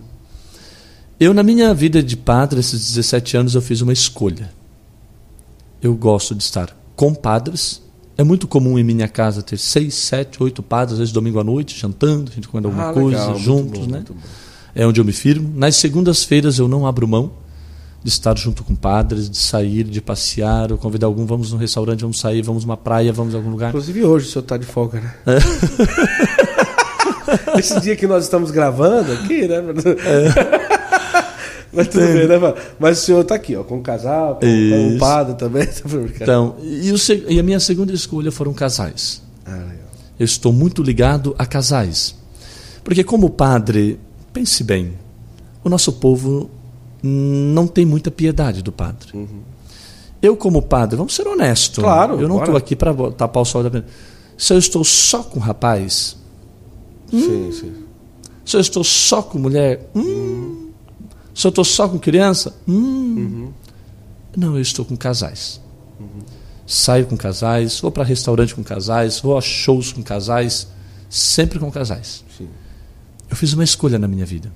Eu, na minha vida de padre, esses dezessete anos, eu fiz uma escolha. Eu gosto de estar com padres. É muito comum em minha casa ter seis, sete, oito padres, às vezes domingo à noite, jantando, a gente comendo alguma ah, coisa, legal, juntos, bom, né? É onde eu me firmo. Nas segundas-feiras eu não abro mão de estar junto com padres, de sair, de passear, ou convidar algum, vamos num restaurante, vamos sair, vamos numa praia, vamos a algum lugar. Inclusive hoje o senhor está de folga, né? É. Esse dia que nós estamos gravando aqui, né? É. Mas tudo bem, né, mano? Mas o senhor está aqui, ó, com um casal, com um padre também. Então, e, o, e a minha segunda escolha foram casais. Ah, legal. Eu estou muito ligado a casais. Porque como padre, pense bem, o nosso povo não tem muita piedade do padre. Uhum. Eu como padre, vamos ser honestos. Claro. Eu não estou aqui para tapar o sol da frente. Se eu estou só com rapaz... Hum. Sim, sim. Se eu estou só com mulher... Hum. Hum. Se eu estou só com criança... Hum. Uhum. Não, eu estou com casais. Uhum. Saio com casais, vou para restaurante com casais, vou a shows com casais, sempre com casais. Sim. Eu fiz uma escolha na minha vida.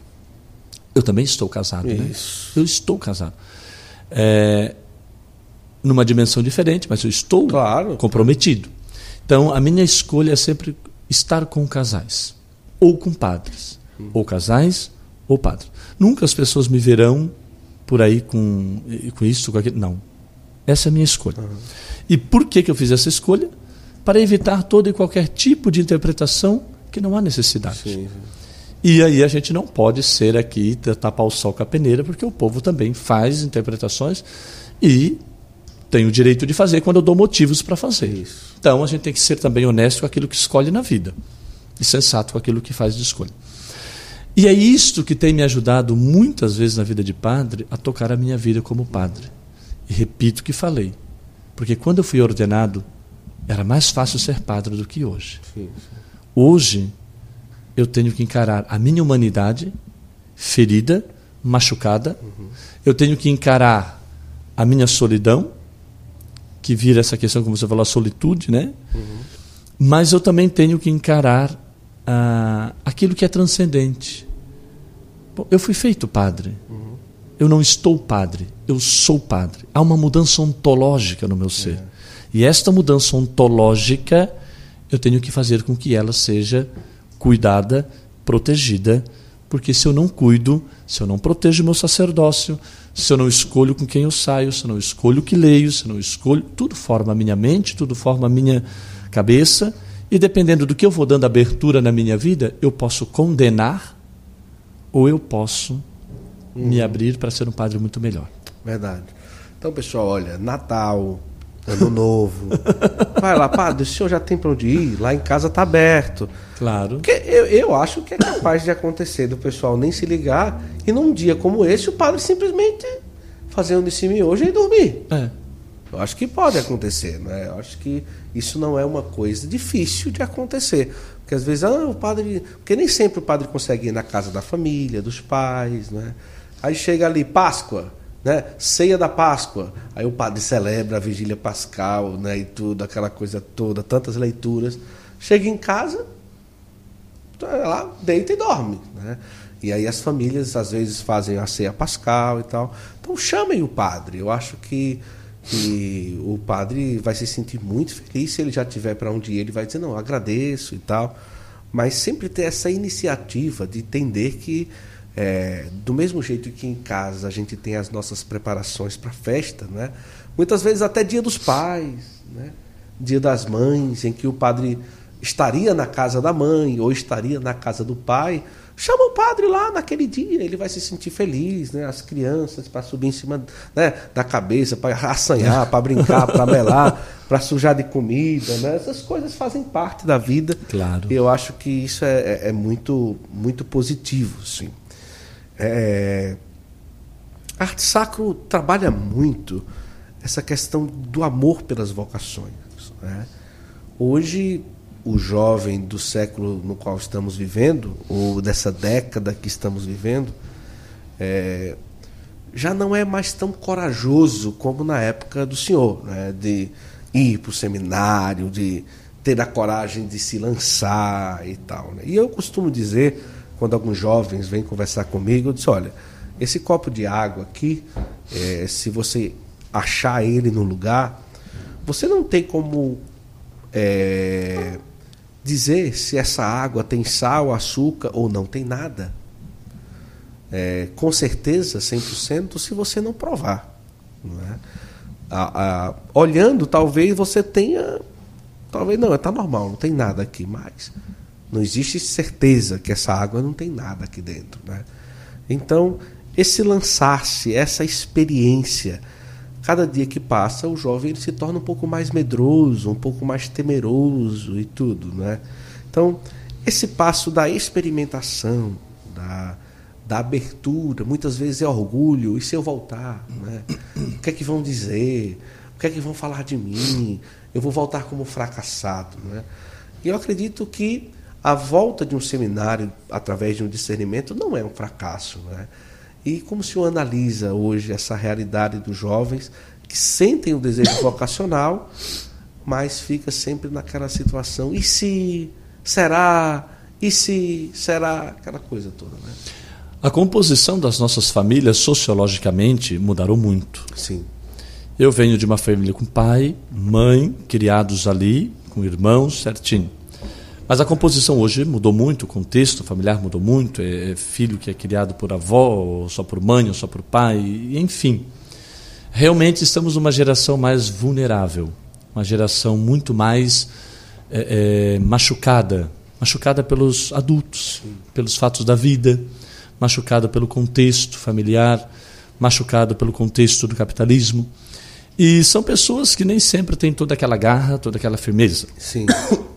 Eu também estou casado, né? Eu estou casado. É, numa dimensão diferente, mas eu estou claro, comprometido. Então, a minha escolha é sempre estar com casais, ou com padres, hum. ou casais, ou padres. Nunca as pessoas me verão por aí com, com isso, com aquilo. Não. Essa é a minha escolha. Uhum. E por que, que eu fiz essa escolha? Para evitar todo e qualquer tipo de interpretação que não há necessidade. Sim. E aí a gente não pode ser aqui, tapar o sol com a peneira, porque o povo também faz interpretações e tem o direito de fazer quando eu dou motivos para fazer. Isso. Então a gente tem que ser também honesto com aquilo que escolhe na vida e sensato com aquilo que faz de escolha. E é isto que tem me ajudado muitas vezes na vida de padre a tocar a minha vida como padre. E repito o que falei, porque quando eu fui ordenado era mais fácil ser padre do que hoje. Sim, sim. Hoje eu tenho que encarar a minha humanidade ferida, machucada. Uhum. Eu tenho que encarar a minha solidão, que vira essa questão, como você falou, a solitude, né? Uhum. Mas eu também tenho que encarar ah, aquilo que é transcendente. Bom, eu fui feito padre. Uhum. Eu não estou padre, eu sou padre. Há uma mudança ontológica no meu ser. É. E esta mudança ontológica, eu tenho que fazer com que ela seja cuidada, protegida, porque se eu não cuido, se eu não protejo o meu sacerdócio, se eu não escolho com quem eu saio, se eu não escolho o que leio, se eu não escolho, tudo forma a minha mente, tudo forma a minha cabeça, e dependendo do que eu vou dando abertura na minha vida, eu posso condenar ou eu posso Hum. me abrir para ser um padre muito melhor. Verdade. Então, pessoal, olha, Natal, Ano Novo, vai lá, padre, o senhor já tem para onde ir? Lá em casa está aberto. Claro. Porque eu, eu acho que é capaz de acontecer do pessoal nem se ligar e num dia como esse o padre simplesmente fazer um desse miojo e dormir. É. Eu acho que pode acontecer, né? Eu acho que isso não é uma coisa difícil de acontecer. Porque às vezes, ah, o padre. Porque nem sempre o padre consegue ir na casa da família, dos pais, né? Aí chega ali, Páscoa, né? Ceia da Páscoa. Aí o padre celebra a vigília pascal, né? E tudo, aquela coisa toda, tantas leituras. Chega em casa, lá, deita e dorme, né? E aí as famílias, às vezes, fazem a ceia pascal e tal. Então chamem o padre. Eu acho que, que o padre vai se sentir muito feliz se ele já tiver para onde ir. Ele vai dizer, não, agradeço e tal. Mas sempre ter essa iniciativa de entender que É, do mesmo jeito que em casa a gente tem as nossas preparações para festa, né? Muitas vezes até dia dos pais, né? Dia das mães, em que o padre estaria na casa da mãe ou estaria na casa do pai, chama o padre lá naquele dia, ele vai se sentir feliz, né? As crianças para subir em cima, né? Da cabeça, para assanhar, para brincar, para melar, para sujar de comida, né? Essas coisas fazem parte da vida. Claro. Eu acho que isso é, é, é muito, muito positivo, sim. É... Arte Sacro trabalha muito essa questão do amor pelas vocações, né? Hoje, o jovem do século no qual estamos vivendo, ou dessa década que estamos vivendo, é... já não é mais tão corajoso como na época do senhor, né? De ir para o seminário, de ter a coragem de se lançar e tal, né? E eu costumo dizer, quando alguns jovens vêm conversar comigo, eu disse, olha, esse copo de água aqui, é, se você achar ele no lugar, você não tem como é, dizer se essa água tem sal, açúcar ou não tem nada. É, com certeza, cem por cento, se você não provar. Não é? a, a, olhando, talvez você tenha... Talvez não, está normal, não tem nada aqui, mas... Não existe certeza que essa água não tem nada aqui dentro, né? Então, esse lançar-se, essa experiência. Cada dia que passa, o jovem ele se torna um pouco mais medroso, um pouco mais temeroso e tudo, né? Então, esse passo da experimentação, da, da abertura, muitas vezes é orgulho, e se eu voltar, né? O que é que vão dizer? O que é que vão falar de mim? Eu vou voltar como fracassado, né? E eu acredito que a volta de um seminário através de um discernimento não é um fracasso, né? E como o senhor analisa hoje essa realidade dos jovens que sentem o desejo vocacional, mas fica sempre naquela situação, e se, será, e se, será, aquela coisa toda, né? A composição das nossas famílias sociologicamente mudaram muito. Sim. Eu venho de uma família com pai, mãe, criados ali, com irmãos, certinho. Mas a composição hoje mudou muito, o contexto familiar mudou muito, é filho que é criado por avó, ou só por mãe, ou só por pai, enfim. Realmente estamos numa geração mais vulnerável, uma geração muito mais é, é, machucada, machucada pelos adultos, pelos fatos da vida, machucada pelo contexto familiar, machucada pelo contexto do capitalismo. E são pessoas que nem sempre têm toda aquela garra, toda aquela firmeza. Sim.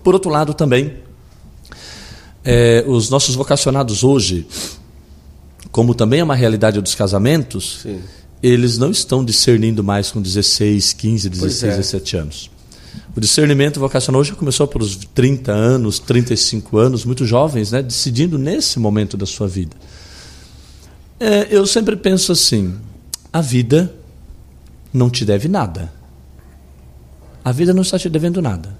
Por outro lado, também, é, os nossos vocacionados hoje, como também é uma realidade dos casamentos, sim, eles não estão discernindo mais com dezesseis, quinze, dezesseis, pois é. dezessete anos. O discernimento vocacional hoje começou pelos trinta anos, trinta e cinco anos, muito jovens, né, decidindo nesse momento da sua vida. É, eu sempre penso assim, a vida não te deve nada. A vida não está te devendo nada.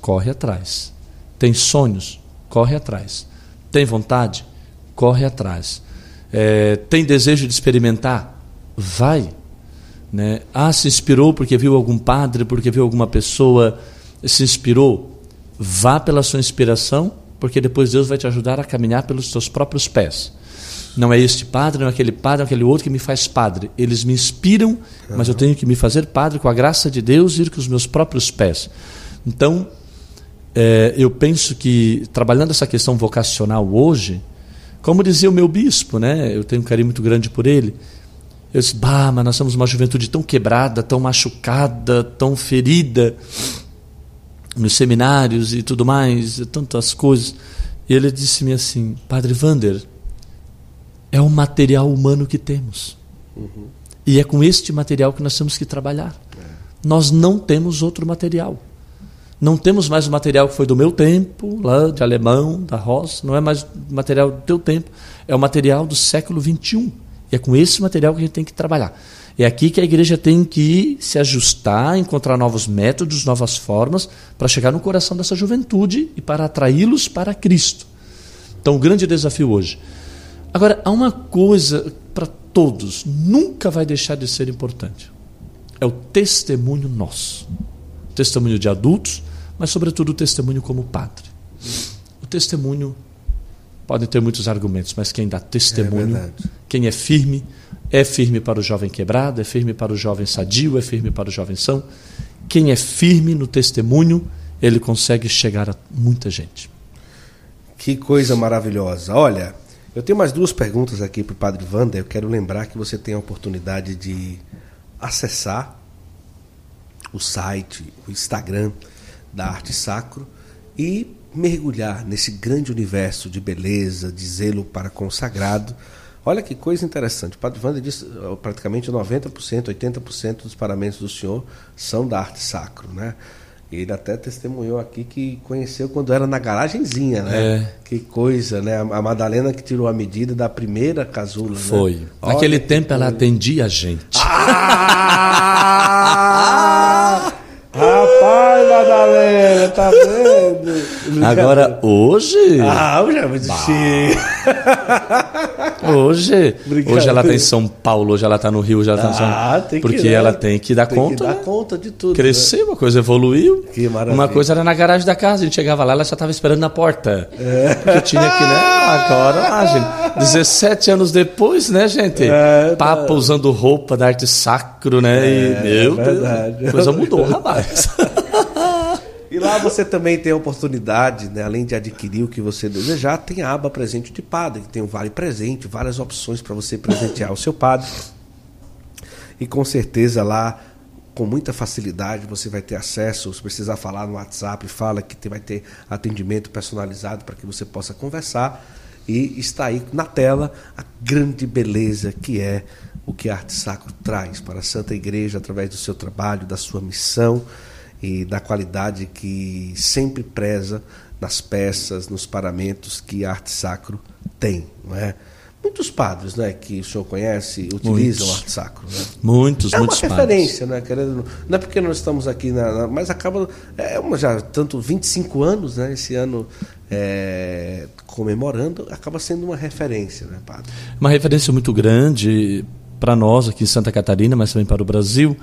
Corre atrás. Tem sonhos? Corre atrás. Tem vontade? Corre atrás. É, tem desejo de experimentar? Vai. Né? Ah, se inspirou porque viu algum padre, porque viu alguma pessoa, se inspirou? Vá pela sua inspiração, porque depois Deus vai te ajudar a caminhar pelos seus próprios pés. Não é este padre, não é aquele padre, não é aquele outro que me faz padre. Eles me inspiram, uhum, mas eu tenho que me fazer padre com a graça de Deus e ir com os meus próprios pés. Então, é, eu penso que, trabalhando essa questão vocacional hoje, como dizia o meu bispo, né? Eu tenho um carinho muito grande por ele. Eu disse, bah, mas nós somos uma juventude tão quebrada, tão machucada, tão ferida, nos seminários e tudo mais, tantas coisas. E ele disse-me assim, Padre Vander, é o material humano que temos. Uhum. E é com este material que nós temos que trabalhar. É. Nós não temos outro material. Não temos mais o material que foi do meu tempo, lá de alemão, da roça. Não é mais o material do teu tempo. É o material do século vinte e um. E é com esse material que a gente tem que trabalhar. É aqui que a igreja tem que se ajustar, encontrar novos métodos, novas formas, para chegar no coração dessa juventude e para atraí-los para Cristo. Então, o grande desafio hoje. Agora, há uma coisa para todos, nunca vai deixar de ser importante. É o testemunho nosso. O testemunho de adultos, mas sobretudo o testemunho como padre. O testemunho, podem ter muitos argumentos, mas quem dá testemunho, é quem é firme, é firme para o jovem quebrado, é firme para o jovem sadio, é firme para o jovem são. Quem é firme no testemunho, ele consegue chegar a muita gente. Que coisa maravilhosa. Olha, eu tenho mais duas perguntas aqui para o Padre Vander. Eu quero lembrar que você tem a oportunidade de acessar o site, o Instagram da Arte Sacro e mergulhar nesse grande universo de beleza, de zelo para com o sagrado. Olha que coisa interessante. O Padre Vander disse praticamente noventa por cento, oitenta por cento dos paramentos do senhor são da Arte Sacro, né? Ele até testemunhou aqui que conheceu quando era na garagenzinha, né? É. Que coisa, né? A Madalena que tirou a medida da primeira casula. Foi. Né? Naquele Olha, tempo ela foi. Atendia a gente. Ah! Rapaz, Madalena, tá vendo? Agora, hoje... Ah, hoje é muito chique. Hoje, hoje ela está em São Paulo, hoje ela está no Rio, hoje ela está ah, em São Paulo. Tem que porque ir, ela né? tem que dar tem conta. Tem que dar né? conta de tudo. Cresceu, né? Uma coisa evoluiu. Que maravilha. Uma coisa era na garagem da casa, a gente chegava lá, ela já estava esperando na porta. É. Porque tinha que, né? Agora, imagina. dezessete anos depois, né, gente? É, Papa tá... usando roupa da Arte Sacro, né? É, e, meu é Deus, a coisa mudou, rapaz. E lá você também tem a oportunidade, né, além de adquirir o que você desejar, tem a aba presente de padre, que tem um vale presente, várias opções para você presentear o seu padre. E com certeza lá, com muita facilidade, você vai ter acesso. Se precisar falar no WhatsApp, fala que vai ter atendimento personalizado para que você possa conversar. E está aí na tela a grande beleza que é o que a Arte Sacro traz para a Santa Igreja, através do seu trabalho, da sua missão e da qualidade que sempre preza nas peças, nos paramentos que a Arte Sacro tem, não é? Muitos padres, né, que o senhor conhece utilizam muitos. O Arte Sacro, né? Muitos, é muitos. É uma referência, né, querendo, não é porque nós estamos aqui, na, na, mas acaba é uma, já tanto vinte e cinco anos, né, esse ano é, comemorando, acaba sendo uma referência, né, padre? Uma referência muito grande para nós aqui em Santa Catarina, mas também para o Brasil.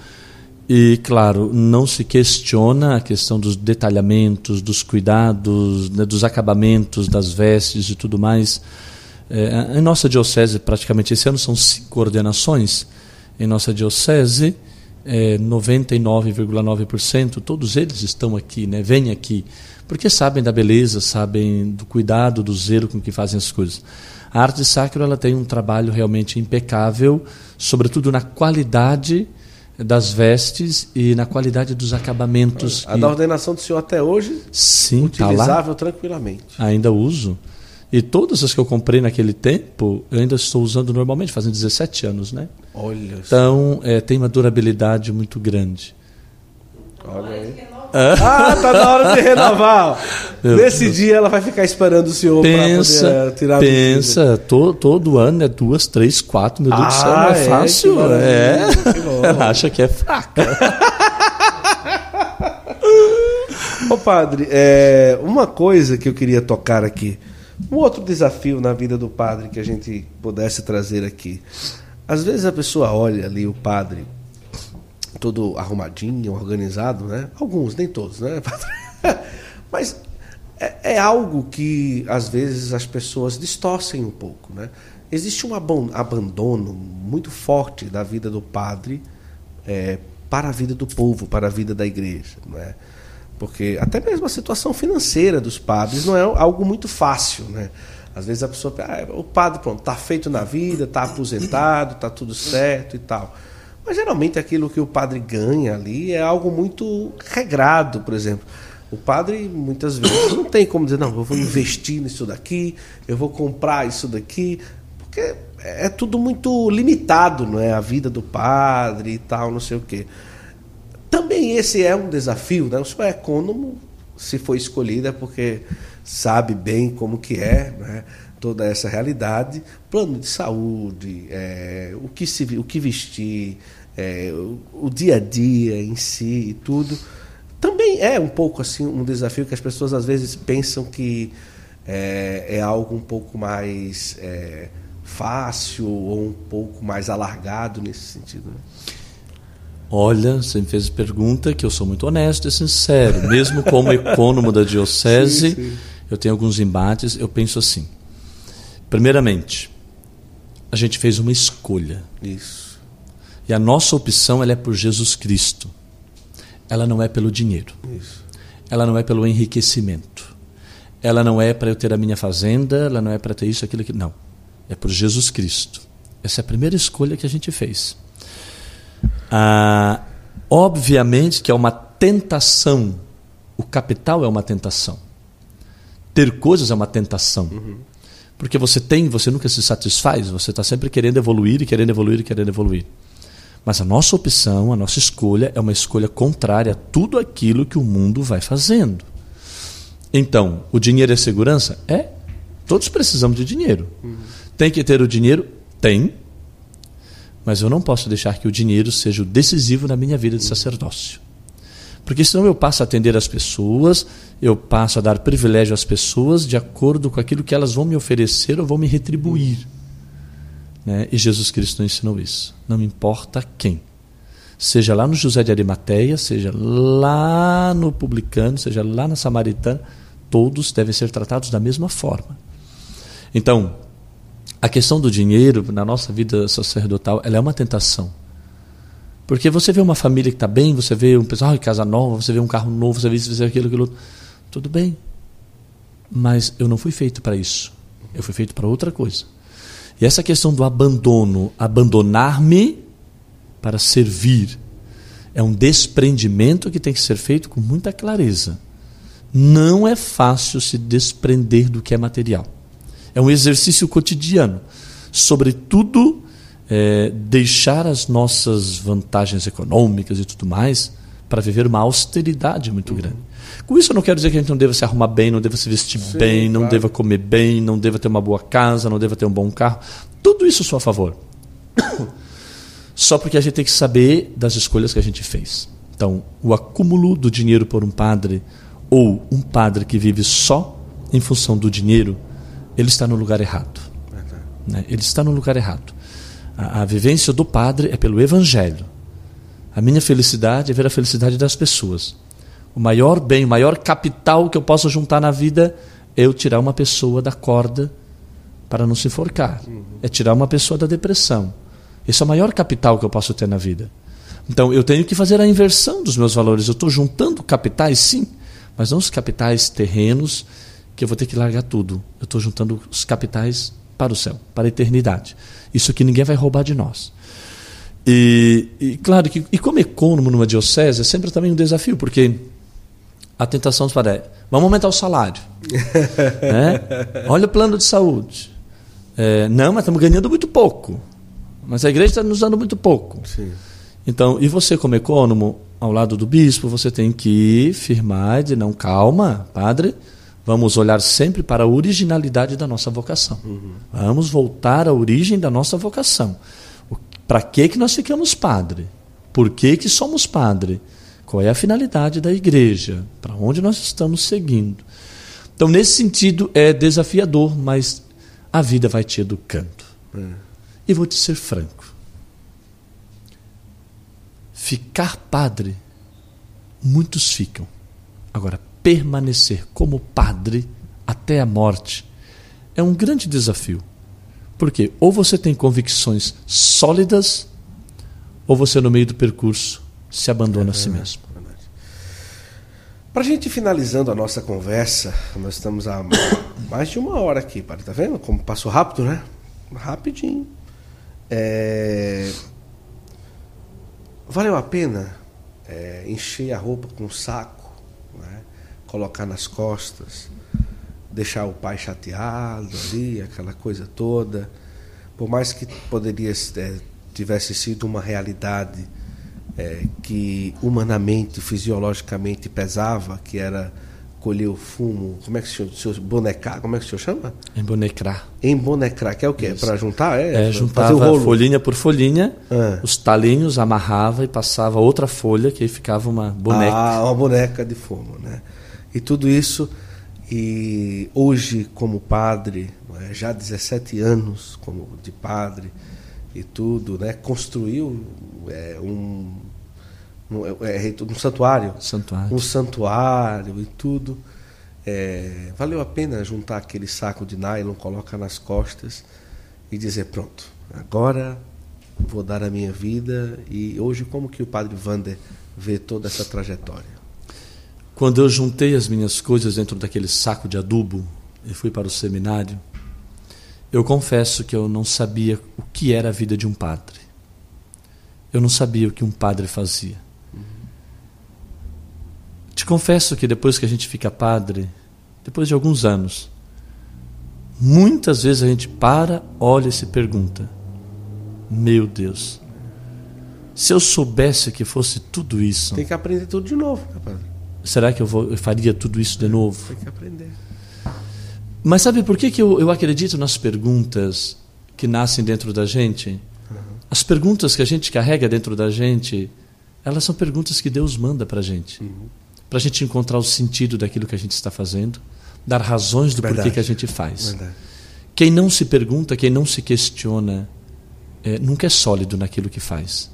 E, claro, não se questiona a questão dos detalhamentos, dos cuidados, né, dos acabamentos, das vestes e tudo mais. É, em nossa diocese, praticamente esse ano, são cinco ordenações. Em nossa diocese, é, noventa e nove vírgula nove por cento, todos eles estão aqui, né, vêm aqui, porque sabem da beleza, sabem do cuidado, do zelo com que fazem as coisas. A Arte Sacro, ela tem um trabalho realmente impecável, sobretudo na qualidade das vestes e na qualidade dos acabamentos. A que... da ordenação do senhor até hoje, sim, utilizável tá tranquilamente. Ainda uso. E todas as que eu comprei naquele tempo, eu ainda estou usando normalmente, fazem dezessete anos, né? Olha. Então, é, tem uma durabilidade muito grande. Olha aí. Ah, tá na hora de renovar. Nesse dia ela vai ficar esperando o senhor pensa, para poder tirar pensa, a medida. To, todo ano é duas, três, quatro. Meu Deus ah, do céu, não é, é fácil. Bom, é. Que ela acha que é fraca. Ô padre, é, uma coisa que eu queria tocar aqui. Um outro desafio na vida do padre que a gente pudesse trazer aqui. Às vezes a pessoa olha ali o padre todo arrumadinho, organizado, né? Alguns, nem todos, né? Mas é, é algo que, às vezes, as pessoas distorcem um pouco, né? Existe um abandono muito forte da vida do padre é, para a vida do povo, para a vida da igreja, né? Porque até mesmo a situação financeira dos padres não é algo muito fácil, né? Às vezes a pessoa pensa, ah, o padre, pronto, está feito na vida, está aposentado, está tudo certo e tal. Mas geralmente aquilo que o padre ganha ali é algo muito regrado, por exemplo. O padre muitas vezes não tem como dizer, não, eu vou investir nisso daqui, eu vou comprar isso daqui, porque é tudo muito limitado, não é? A vida do padre e tal, não sei o quê. Também esse é um desafio, né? O senhor é econômico, se for escolhido é porque sabe bem como que é, né? Toda essa realidade, plano de saúde, é, o, que se, o que vestir, é, o, o dia a dia em si e tudo, também é um pouco assim um desafio que as pessoas às vezes pensam que é, é algo um pouco mais é, fácil ou um pouco mais alargado nesse sentido, né? Olha, você me fez pergunta que eu sou muito honesto e sincero, mesmo como ecônomo da diocese, sim, sim. Eu tenho alguns embates, eu penso assim. Primeiramente, a gente fez uma escolha. Isso. E a nossa opção, ela é por Jesus Cristo. Ela não é pelo dinheiro. Isso. Ela não é pelo enriquecimento. Ela não é para eu ter a minha fazenda, ela não é para ter isso, aquilo, aquilo. Não. É por Jesus Cristo. Essa é a primeira escolha que a gente fez. Ah, obviamente que é uma tentação. O capital é uma tentação. Ter coisas é uma tentação. Uhum. Porque você tem, você nunca se satisfaz, você está sempre querendo evoluir e querendo evoluir e querendo evoluir. Mas a nossa opção, a nossa escolha é uma escolha contrária a tudo aquilo que o mundo vai fazendo. Então, o dinheiro é segurança? É. Todos precisamos de dinheiro. Uhum. Tem que ter o dinheiro? Tem. Mas eu não posso deixar que o dinheiro seja o decisivo na minha vida de sacerdócio. Porque senão eu passo a atender as pessoas, eu passo a dar privilégio às pessoas de acordo com aquilo que elas vão me oferecer ou vão me retribuir. Né? E Jesus Cristo não ensinou isso. Não importa quem. Seja lá no José de Arimateia, seja lá no publicano, seja lá na samaritana, todos devem ser tratados da mesma forma. Então, a questão do dinheiro na nossa vida sacerdotal, ela é uma tentação. Porque você vê uma família que está bem, você vê um pessoal em casa nova, você vê um carro novo, você vê isso, você vê aquilo, aquilo. Tudo bem. Mas eu não fui feito para isso. Eu fui feito para outra coisa. E essa questão do abandono, abandonar-me para servir, é um desprendimento que tem que ser feito com muita clareza. Não é fácil se desprender do que é material. É um exercício cotidiano. Sobretudo, é, deixar as nossas vantagens econômicas e tudo mais para viver uma austeridade muito uhum. grande. Com isso eu não quero dizer que a gente não deva se arrumar bem, não deva se vestir Sim, bem, não claro. deva comer bem, não deva ter uma boa casa, não deva ter um bom carro. Tudo isso sou a favor. Só porque a gente tem que saber das escolhas que a gente fez. Então, o acúmulo do dinheiro por um padre ou um padre que vive só em função do dinheiro, ele está no lugar errado. Né? Ele está no lugar errado. A, a vivência do padre é pelo evangelho. A minha felicidade é ver a felicidade das pessoas. O maior bem, o maior capital que eu posso juntar na vida é eu tirar uma pessoa da corda para não se enforcar. Uhum. É tirar uma pessoa da depressão. Esse é o maior capital que eu posso ter na vida. Então, eu tenho que fazer a inversão dos meus valores. Eu estou juntando capitais, sim, mas não os capitais terrenos que eu vou ter que largar tudo. Eu estou juntando os capitais para o céu, para a eternidade. Isso que ninguém vai roubar de nós. E, e claro, que, e como econômico numa diocese é sempre também um desafio, porque a tentação dos padres é, vamos aumentar o salário. Né? Olha o plano de saúde. É, não, mas estamos ganhando muito pouco. Mas a igreja está nos dando muito pouco. Sim. Então, e você como econômico, ao lado do bispo, você tem que firmar de não, calma, padre, vamos olhar sempre para a originalidade da nossa vocação. Uhum. Vamos voltar à origem da nossa vocação. Para que, que nós ficamos padre? Por que, que somos padre? Qual é a finalidade da igreja? Para onde nós estamos seguindo? Então, nesse sentido, é desafiador, mas a vida vai te educando. É. E vou te ser franco. Ficar padre, muitos ficam. Agora, permanecer como padre até a morte é um grande desafio. Porque ou você tem convicções sólidas, ou você, no meio do percurso, se abandona é, a si mesmo. Para a gente, finalizando a nossa conversa, nós estamos há mais de uma hora aqui, padre. Tá vendo como passou rápido, né? Rapidinho. É... Valeu a pena é, encher a roupa com um saco, né? Colocar nas costas, deixar o pai chateado ali, aquela coisa toda. Por mais que poderia é, tivesse sido uma realidade é, que humanamente, fisiologicamente pesava, que era colher o fumo, como é que se chama? Bonecar, como é que se chama? Embonecrar. Embonecrar, que é o quê? Para juntar? É, é juntava fazer o rolo. Folhinha por folhinha, ah. os talinhos, amarrava e passava outra folha, que aí ficava uma boneca. Ah, uma boneca de fumo, né? E tudo isso... E hoje, como padre, já há dezessete anos como de padre e tudo, né, construiu é, um, um, é, um santuário, santuário, um santuário e tudo. É, valeu a pena juntar aquele saco de nylon, colocar nas costas e dizer, pronto, agora vou dar a minha vida. E hoje, como que o padre Vander vê toda essa trajetória? Quando eu juntei as minhas coisas dentro daquele saco de adubo e fui para o seminário, eu confesso que eu não sabia o que era a vida de um padre. Eu não sabia o que um padre fazia. Uhum. Te confesso que depois que a gente fica padre, depois de alguns anos, muitas vezes a gente para, olha e se pergunta, meu Deus, se eu soubesse que fosse tudo isso... Tem que aprender tudo de novo, né, padre? Será que eu, vou, eu faria tudo isso de novo? Tem que aprender. Mas sabe por que, que eu, eu acredito nas perguntas que nascem dentro da gente? Uhum. As perguntas que a gente carrega dentro da gente, elas são perguntas que Deus manda para a gente. Uhum. Para a gente encontrar o sentido daquilo que a gente está fazendo, dar razões do Verdade. porquê que a gente faz. Verdade. Quem não se pergunta, quem não se questiona, é, nunca é sólido naquilo que faz.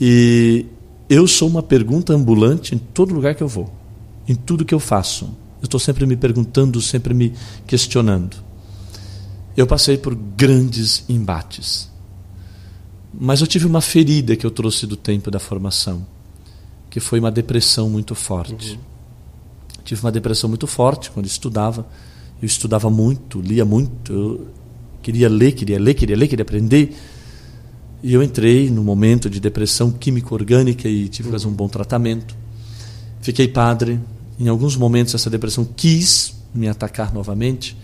E... Eu sou uma pergunta ambulante em todo lugar que eu vou, em tudo que eu faço. Eu estou sempre me perguntando, sempre me questionando. Eu passei por grandes embates. Mas eu tive uma ferida que eu trouxe do tempo da formação, que foi uma depressão muito forte. Uhum. Tive uma depressão muito forte quando eu estudava. Eu estudava muito, lia muito, eu queria ler, queria ler, queria ler, queria aprender. E eu entrei num momento de depressão químico-orgânica e tive que fazer um bom tratamento. Fiquei padre. Em alguns momentos essa depressão quis me atacar novamente.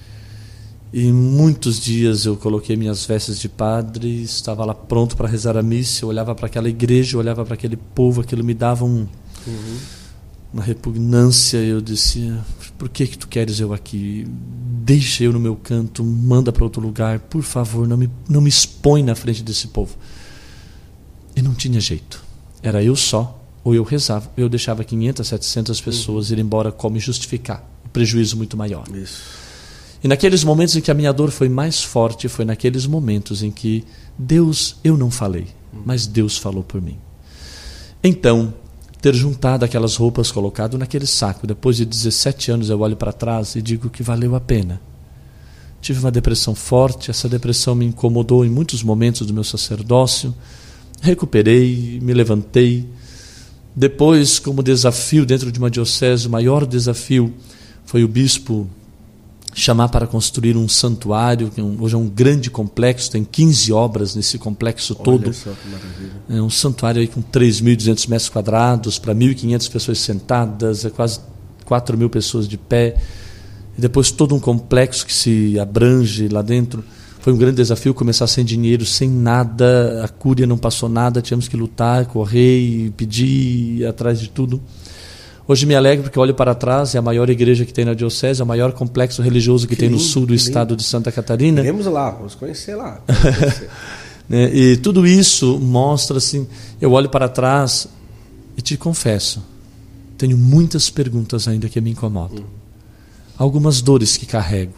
E em muitos dias eu coloquei minhas vestes de padre, estava lá pronto para rezar a missa, eu olhava para aquela igreja, eu olhava para aquele povo, aquilo me dava um, uhum. uma repugnância. Eu disse, por que que tu queres eu aqui? Deixa eu no meu canto, manda para outro lugar, por favor, não me, não me expõe na frente desse povo. E não tinha jeito, era eu só, ou eu rezava, eu deixava quinhentas, setecentas pessoas uhum. ir embora, como justificar o prejuízo muito maior. Isso. E naqueles momentos em que a minha dor foi mais forte, foi naqueles momentos em que Deus, eu não falei, mas Deus falou por mim. Então, ter juntado aquelas roupas, colocado naquele saco, depois de dezessete anos eu olho para trás e digo que valeu a pena. Tive uma depressão forte, essa depressão me incomodou em muitos momentos do meu sacerdócio, recuperei, me levantei. Depois, como desafio dentro de uma diocese, o maior desafio foi o bispo chamar para construir um santuário, que hoje é um grande complexo, tem quinze obras nesse complexo todo. Olha só que maravilha. É um santuário aí com três mil e duzentos metros quadrados, para mil e quinhentas pessoas sentadas, é quase quatro mil pessoas de pé. E depois todo um complexo que se abrange lá dentro. Foi um grande desafio começar sem dinheiro, sem nada, a cúria não passou nada, tínhamos que lutar, correr, pedir, ir atrás de tudo. Hoje me alegro porque olho para trás, é a maior igreja que tem na diocese, é o maior complexo religioso que, que tem lindo, no sul do estado lindo. de Santa Catarina. Iremos lá, vamos conhecer lá. Vamos conhecer. E tudo isso mostra, assim, eu olho para trás e te confesso, tenho muitas perguntas ainda que me incomodam. Hum. Algumas dores que carrego,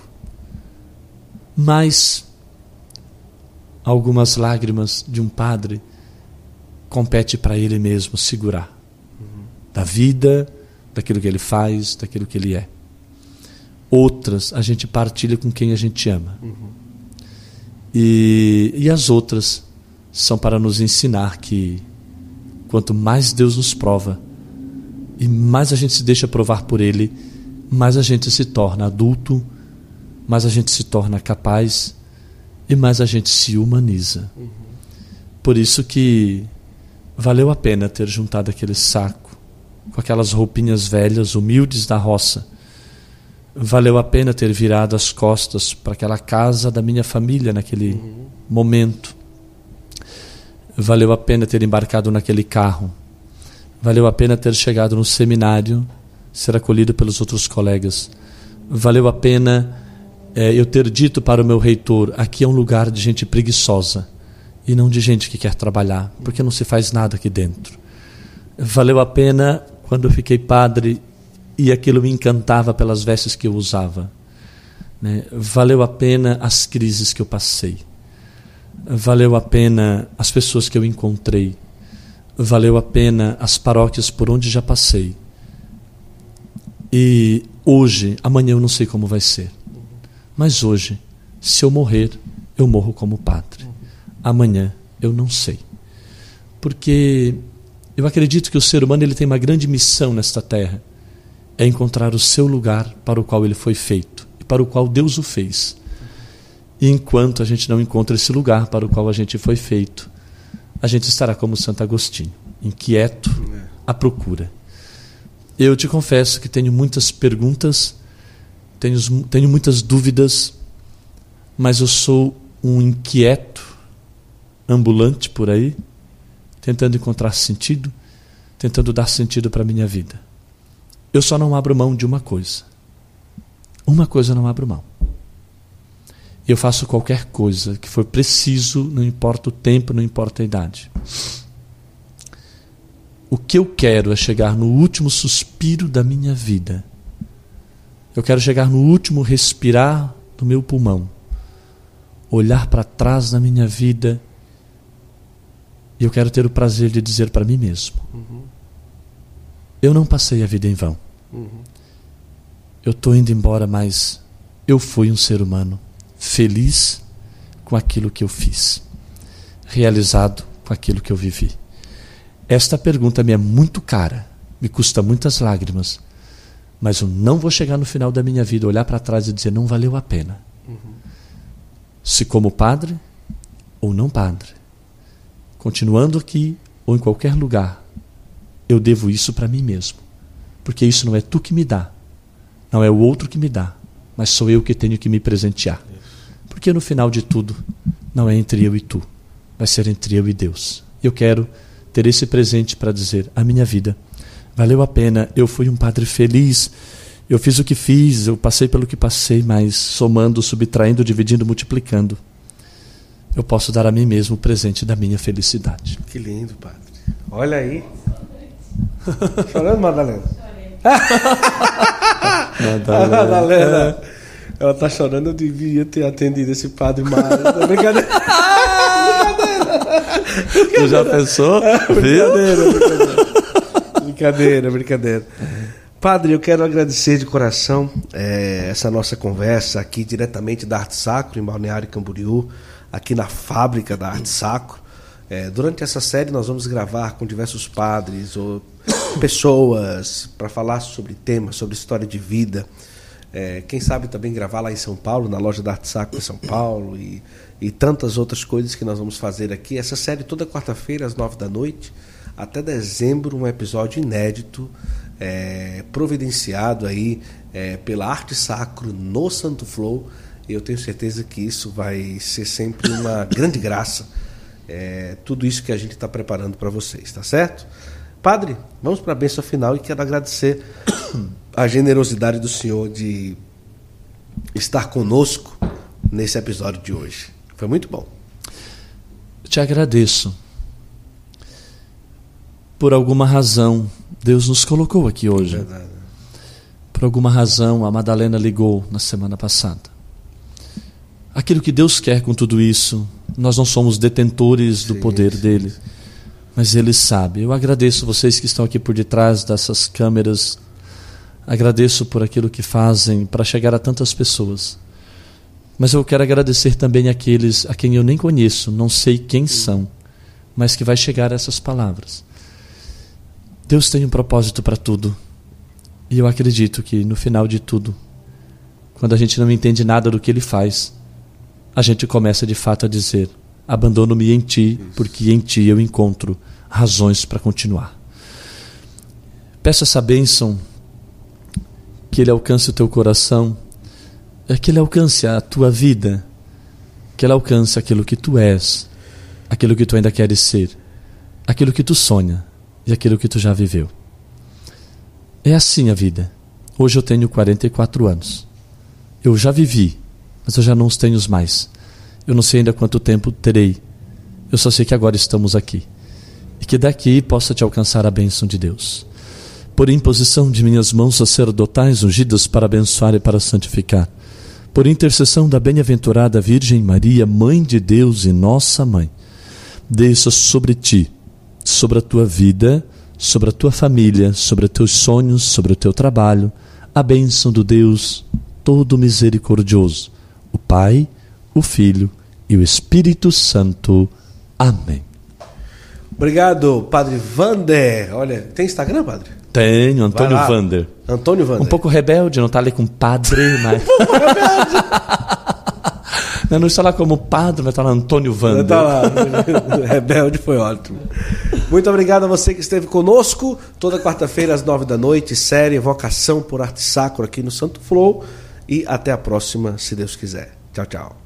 mas algumas lágrimas de um padre compete para ele mesmo segurar. Da vida, daquilo que ele faz, daquilo que ele é. Outras a gente partilha com quem a gente ama. Uhum. E, e as outras são para nos ensinar que quanto mais Deus nos prova e mais a gente se deixa provar por Ele, mais a gente se torna adulto, mais a gente se torna capaz e mais a gente se humaniza. Uhum. Por isso que valeu a pena ter juntado aquele saco com aquelas roupinhas velhas, humildes da roça. Valeu a pena ter virado as costas para aquela casa da minha família naquele uhum. momento. Valeu a pena ter embarcado naquele carro. Valeu a pena ter chegado no seminário, ser acolhido pelos outros colegas. Valeu a pena é, eu ter dito para o meu reitor, aqui é um lugar de gente preguiçosa e não de gente que quer trabalhar, porque não se faz nada aqui dentro. Valeu a pena quando eu fiquei padre e aquilo me encantava pelas vestes que eu usava, né? Valeu a pena as crises que eu passei. Valeu a pena as pessoas que eu encontrei. Valeu a pena as paróquias por onde já passei. E hoje, amanhã eu não sei como vai ser, mas hoje, se eu morrer, eu morro como padre. Amanhã eu não sei. Porque eu acredito que o ser humano ele tem uma grande missão nesta terra. É encontrar o seu lugar para o qual ele foi feito e para o qual Deus o fez. E enquanto a gente não encontra esse lugar para o qual a gente foi feito, a gente estará como Santo Agostinho, inquieto, à procura. Eu te confesso que tenho muitas perguntas, tenho, tenho muitas dúvidas, mas eu sou um inquieto ambulante por aí, tentando encontrar sentido, tentando dar sentido para a minha vida. Eu só não abro mão de uma coisa. Uma coisa eu não abro mão. Eu faço qualquer coisa que for preciso, não importa o tempo, não importa a idade. O que eu quero é chegar no último suspiro da minha vida. Eu quero chegar no último respirar do meu pulmão. Olhar para trás na minha vida. E eu quero ter o prazer de dizer para mim mesmo, uhum. eu não passei a vida em vão. Uhum. Eu estou indo embora, mas eu fui um ser humano feliz com aquilo que eu fiz. realizado com aquilo que eu vivi? Esta pergunta me é muito cara, me custa muitas lágrimas, mas eu não vou chegar no final da minha vida, olhar para trás e dizer, não valeu a pena. Uhum. Se como padre ou não padre, continuando aqui ou em qualquer lugar, eu devo isso para mim mesmo. Porque isso não é tu que me dá, não é o outro que me dá, mas sou eu que tenho que me presentear. Porque no final de tudo, não é entre eu e tu, vai ser entre eu e Deus. Eu quero ter esse presente para dizer, a minha vida valeu a pena, eu fui um padre feliz, eu fiz o que fiz, eu passei pelo que passei, mas somando, subtraindo, dividindo, multiplicando, eu posso dar a mim mesmo o presente da minha felicidade. Que lindo, padre. Olha aí. Chorando, Madalena? Madalena. Madalena. Ela está chorando, eu devia ter atendido esse padre Mário. Brincadeira. Brincadeira. Tu já pensou? Brincadeira, brincadeira. Brincadeira, brincadeira. Padre, eu quero agradecer de coração é, essa nossa conversa aqui diretamente da Arte Sacro, em Balneário Camboriú, aqui na fábrica da Arte Sacro. É, durante essa série nós vamos gravar com diversos padres ou pessoas para falar sobre temas, sobre história de vida. É, quem sabe também gravar lá em São Paulo, na loja da Arte Sacro em São Paulo e, e tantas outras coisas que nós vamos fazer aqui. Essa série toda quarta-feira às nove da noite. Até dezembro, um episódio inédito, é, providenciado aí, é, pela Arte Sacro no Santo Flow. Eu tenho certeza que isso vai ser sempre uma grande graça. É, tudo isso que a gente está preparando para vocês, tá certo? Padre, vamos para a bênção final e quero agradecer a generosidade do senhor de estar conosco nesse episódio de hoje. Foi muito bom. Eu te agradeço. Por alguma razão, Deus nos colocou aqui hoje. Verdade. Por alguma razão, a Madalena ligou na semana passada. Aquilo que Deus quer com tudo isso, nós não somos detentores sim, do poder sim, dele, sim. mas ele sabe. Eu agradeço vocês que estão aqui por detrás dessas câmeras, agradeço por aquilo que fazem para chegar a tantas pessoas. Mas eu quero agradecer também àqueles a quem eu nem conheço, não sei quem são, mas que vai chegar a essas palavras. Deus tem um propósito para tudo. E eu acredito que no final de tudo, quando a gente não entende nada do que ele faz, a gente começa de fato a dizer, abandono-me em ti, porque em ti eu encontro razões para continuar. Peço essa bênção, que ele alcance o teu coração, que ele alcance a tua vida, que ele alcance aquilo que tu és, aquilo que tu ainda queres ser, aquilo que tu sonha e aquilo que tu já viveu. É assim a vida. Hoje eu tenho quarenta e quatro anos. Eu já vivi, mas eu já não os tenho mais. Eu não sei ainda quanto tempo terei. Eu só sei que agora estamos aqui. E que daqui possa te alcançar a bênção de Deus. Por imposição de minhas mãos sacerdotais ungidas para abençoar e para santificar. Por intercessão da bem-aventurada Virgem Maria, Mãe de Deus e Nossa Mãe. Desça sobre ti, sobre a tua vida, sobre a tua família, sobre os teus sonhos, sobre o teu trabalho, a bênção do Deus todo misericordioso, o Pai, o Filho e o Espírito Santo. Amém. Obrigado, Padre Vander. Olha, tem Instagram, Padre? Tenho, Antônio Vander. Antônio Vander. Um pouco rebelde, não está ali com padre, mas... um pouco rebelde. Eu não está lá como padre, mas está lá Antônio Vander. Está lá, rebelde foi ótimo. Muito obrigado a você que esteve conosco. Toda quarta-feira às nove da noite, série Vocação por Arte Sacro aqui no Santo Flow. E até a próxima, se Deus quiser. Tchau, tchau.